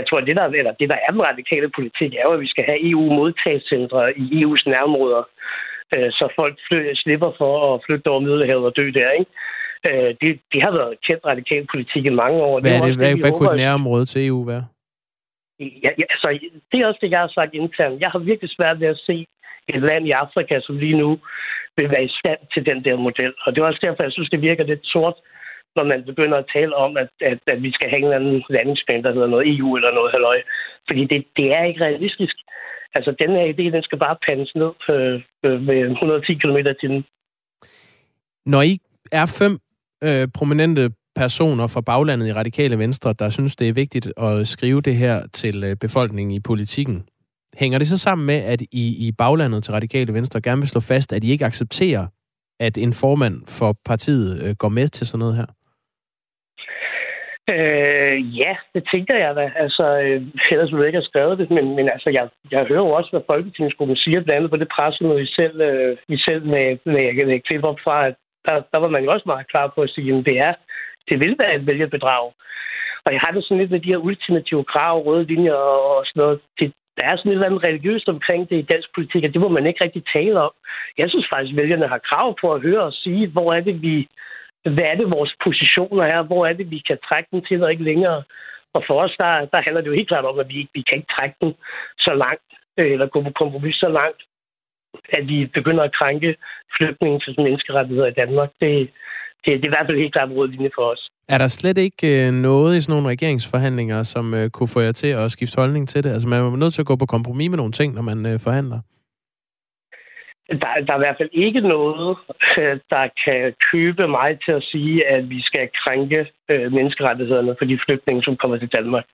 Jeg tror, det der, eller det, der er den radikale politik, er jo, at vi skal have E U-modtagercentre i E U's nærområder, så folk fly- slipper for at flygte over Middelhavet og dø der, ikke? Det, det har været kendt radikal politik i mange år. Hvad, er det, det, hvad, det, hvad håber, kunne et nærområde til E U være? Ja, ja, altså, det er også det, jeg har sagt internt. Jeg har virkelig svært ved at se et land i Afrika, som lige nu vil være i stand til den der model. Og det er også derfor, jeg synes, det virker lidt sort, når man begynder at tale om, at, at, at vi skal have en eller anden landingsplan, der hedder noget E U eller noget halløj. Fordi det, det er ikke realistisk. Altså, den her idé, den skal bare pandes ned øh, øh, med et hundrede og ti kilometer i timen. Når I er fem øh, prominente personer fra baglandet i Radikale Venstre, der synes, det er vigtigt at skrive det her til befolkningen i politikken. Hænger det så sammen med, at I i baglandet til Radikale Venstre gerne vil slå fast, at I ikke accepterer, at en formand for partiet går med til sådan noget her? Øh, ja, det tænker jeg da. Altså, ellers ville jeg ikke have skrevet det, men, men altså, jeg, jeg hører jo også, hvad Folketingsgruppen siger, blandt andet på det pressemøde, I selv, I selv med, med, med klip op fra, at der, der var man jo også meget klar på at sige, at det er Det vil være et vælgerbedrag. Og jeg har det sådan lidt med de her ultimative krav, røde linjer og sådan noget. Det, der er sådan et eller andet religiøst omkring det i dansk politik, og det må man ikke rigtig tale om. Jeg synes faktisk, at vælgerne har krav på at høre og sige, hvor er det, vi, hvad er det vores positioner er, hvor er det, vi kan trække den til og ikke længere. Og for os, der, der handler det jo helt klart om, at vi, vi kan ikke trække den så langt, eller gå på kompromis så langt, at vi begynder at krænke flygtningens menneskerettigheder i Danmark. Det Det, det er i hvert fald helt klart en rød linje for os. Er der slet ikke øh, noget i sådan nogle regeringsforhandlinger, som øh, kunne få jer til at skifte holdning til det? Altså, man er nødt til at gå på kompromis med nogle ting, når man øh, forhandler. Der, der er i hvert fald ikke noget, øh, der kan købe mig til at sige, at vi skal krænke øh, menneskerettighederne for de flygtninge, som kommer til Danmark.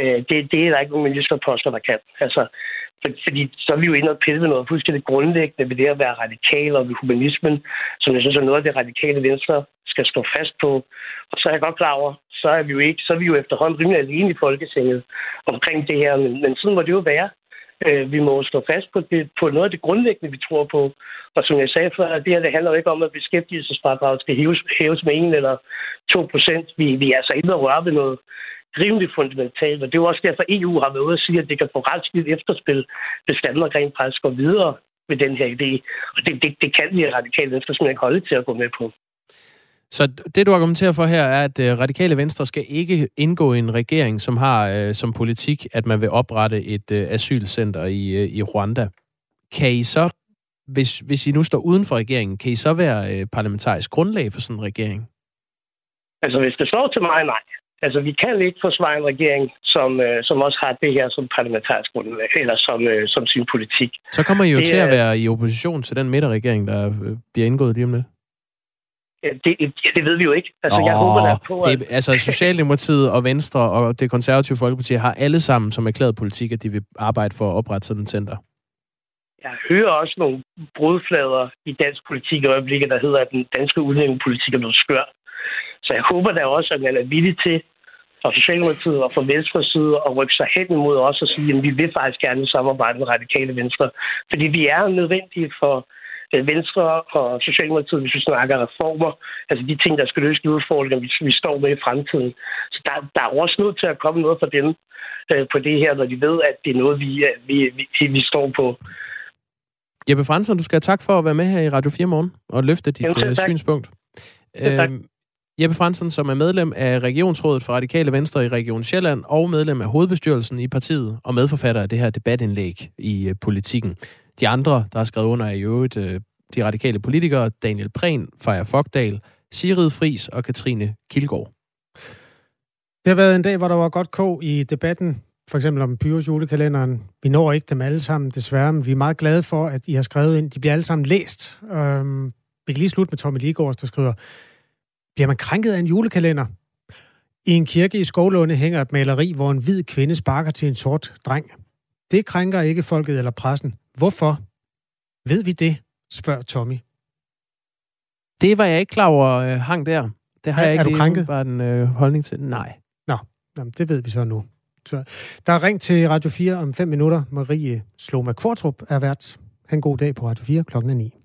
Øh, det, det er der ikke nogen ministerposter, der kan. Altså, fordi så er vi jo inde og pille ved noget fuldstændig grundlæggende ved det at være radikale og ved humanismen, som jeg synes er noget af det radikale Venstre skal stå fast på. Og så er jeg godt klar over, så er vi jo ikke, så er vi jo efterhånden rimelig alene i Folketinget omkring det her, men, men sådan må det jo være. Øh, vi må stå fast på, det, på noget af det grundlæggende, vi tror på. Og som jeg sagde før, det her det handler jo ikke om, at beskæftigelsesfradraget skal hæves, hæves med en eller to procent. Vi, vi er altså inde og røre ved noget rimelig fundamentalt, og det er jo også derfor, at E U har været ude at sige, at det kan få retsligt efterspil, hvis Danmark rent faktisk går videre med den her idé. Og det, det, det kan vi i Radikale Venstre simpelthen ikke holde til at gå med på. Så det, du argumenterer for her, er, at Radikale Venstre skal ikke indgå i en regering, som har øh, som politik, at man vil oprette et øh, asylcenter i, øh, i Rwanda. Kan I så, hvis, hvis I nu står uden for regeringen, kan I så være øh, parlamentarisk grundlag for sådan en regering? Altså, hvis det står til mig, nej. Altså, vi kan ikke forsvare en regering, som, øh, som også har det her som parlamentarisk grundlag, eller som, øh, som sin politik. Så kommer I jo det, til at være i opposition til den midterregering, der øh, bliver indgået lige om lidt. Det, det ved vi jo ikke. Altså, oh, jeg håber der på, at... det, altså, Socialdemokratiet og Venstre og det konservative Folkeparti har alle sammen som erklæret politik, at de vil arbejde for at oprette sådan et center. Jeg hører også nogle brudflader i dansk politik i øjeblikket, der hedder, at den danske udlændingepolitik er blevet skør. Så jeg håber da også, at man er villig til fra Socialdemokratiet og fra Venstres side at rykke sig hen imod os og sige, at vi vil faktisk gerne samarbejde med Radikale Venstre. Fordi vi er nødvendige for Venstre og Socialdemokratiet, hvis vi snakker reformer. Altså de ting, der skal løse de udfordringer, vi står med i fremtiden. Så der, der er også nødt til at komme noget for dem på det her, når de ved, at det er noget, vi, vi, vi, vi står på. Jeppe Franssen, du skal have tak for at være med her i Radio fire Morgen og løfte dit Jamen, synspunkt. Ja, Jeppe Franssen, som er medlem af Regionsrådet for Radikale Venstre i Region Sjælland og medlem af Hovedbestyrelsen i partiet og medforfatter af det her debatindlæg i øh, Politikken. De andre, der har skrevet under, er i øvrigt øh, de radikale politikere Daniel Prehn, Freja Fogdal, Sigrid Friis og Katrine Kildgaard. Det har været en dag, hvor der var godt kog i debatten, for eksempel om Pyrus julekalenderen. Vi når ikke dem alle sammen, desværre, men vi er meget glade for, at I har skrevet ind. De bliver alle sammen læst. Øhm, vi kan lige slutte med Tommy Ligårds, der skriver... Bliver man krænket af en julekalender? I en kirke i Skovlunde hænger et maleri, hvor en hvid kvinde sparker til en sort dreng. Det krænker ikke folket eller pressen. Hvorfor? Ved vi det? Spørger Tommy. Det var jeg ikke klar over, uh, hang der. Det har ja, jeg ikke er du krænket? Bare en øh, holdning til. Nej. Nå, jamen, det ved vi så nu. Så, der er ring til Radio fire om fem minutter. Marie Sloma Kvartrup er vært. Ha' en god dag på Radio fire klokken ni.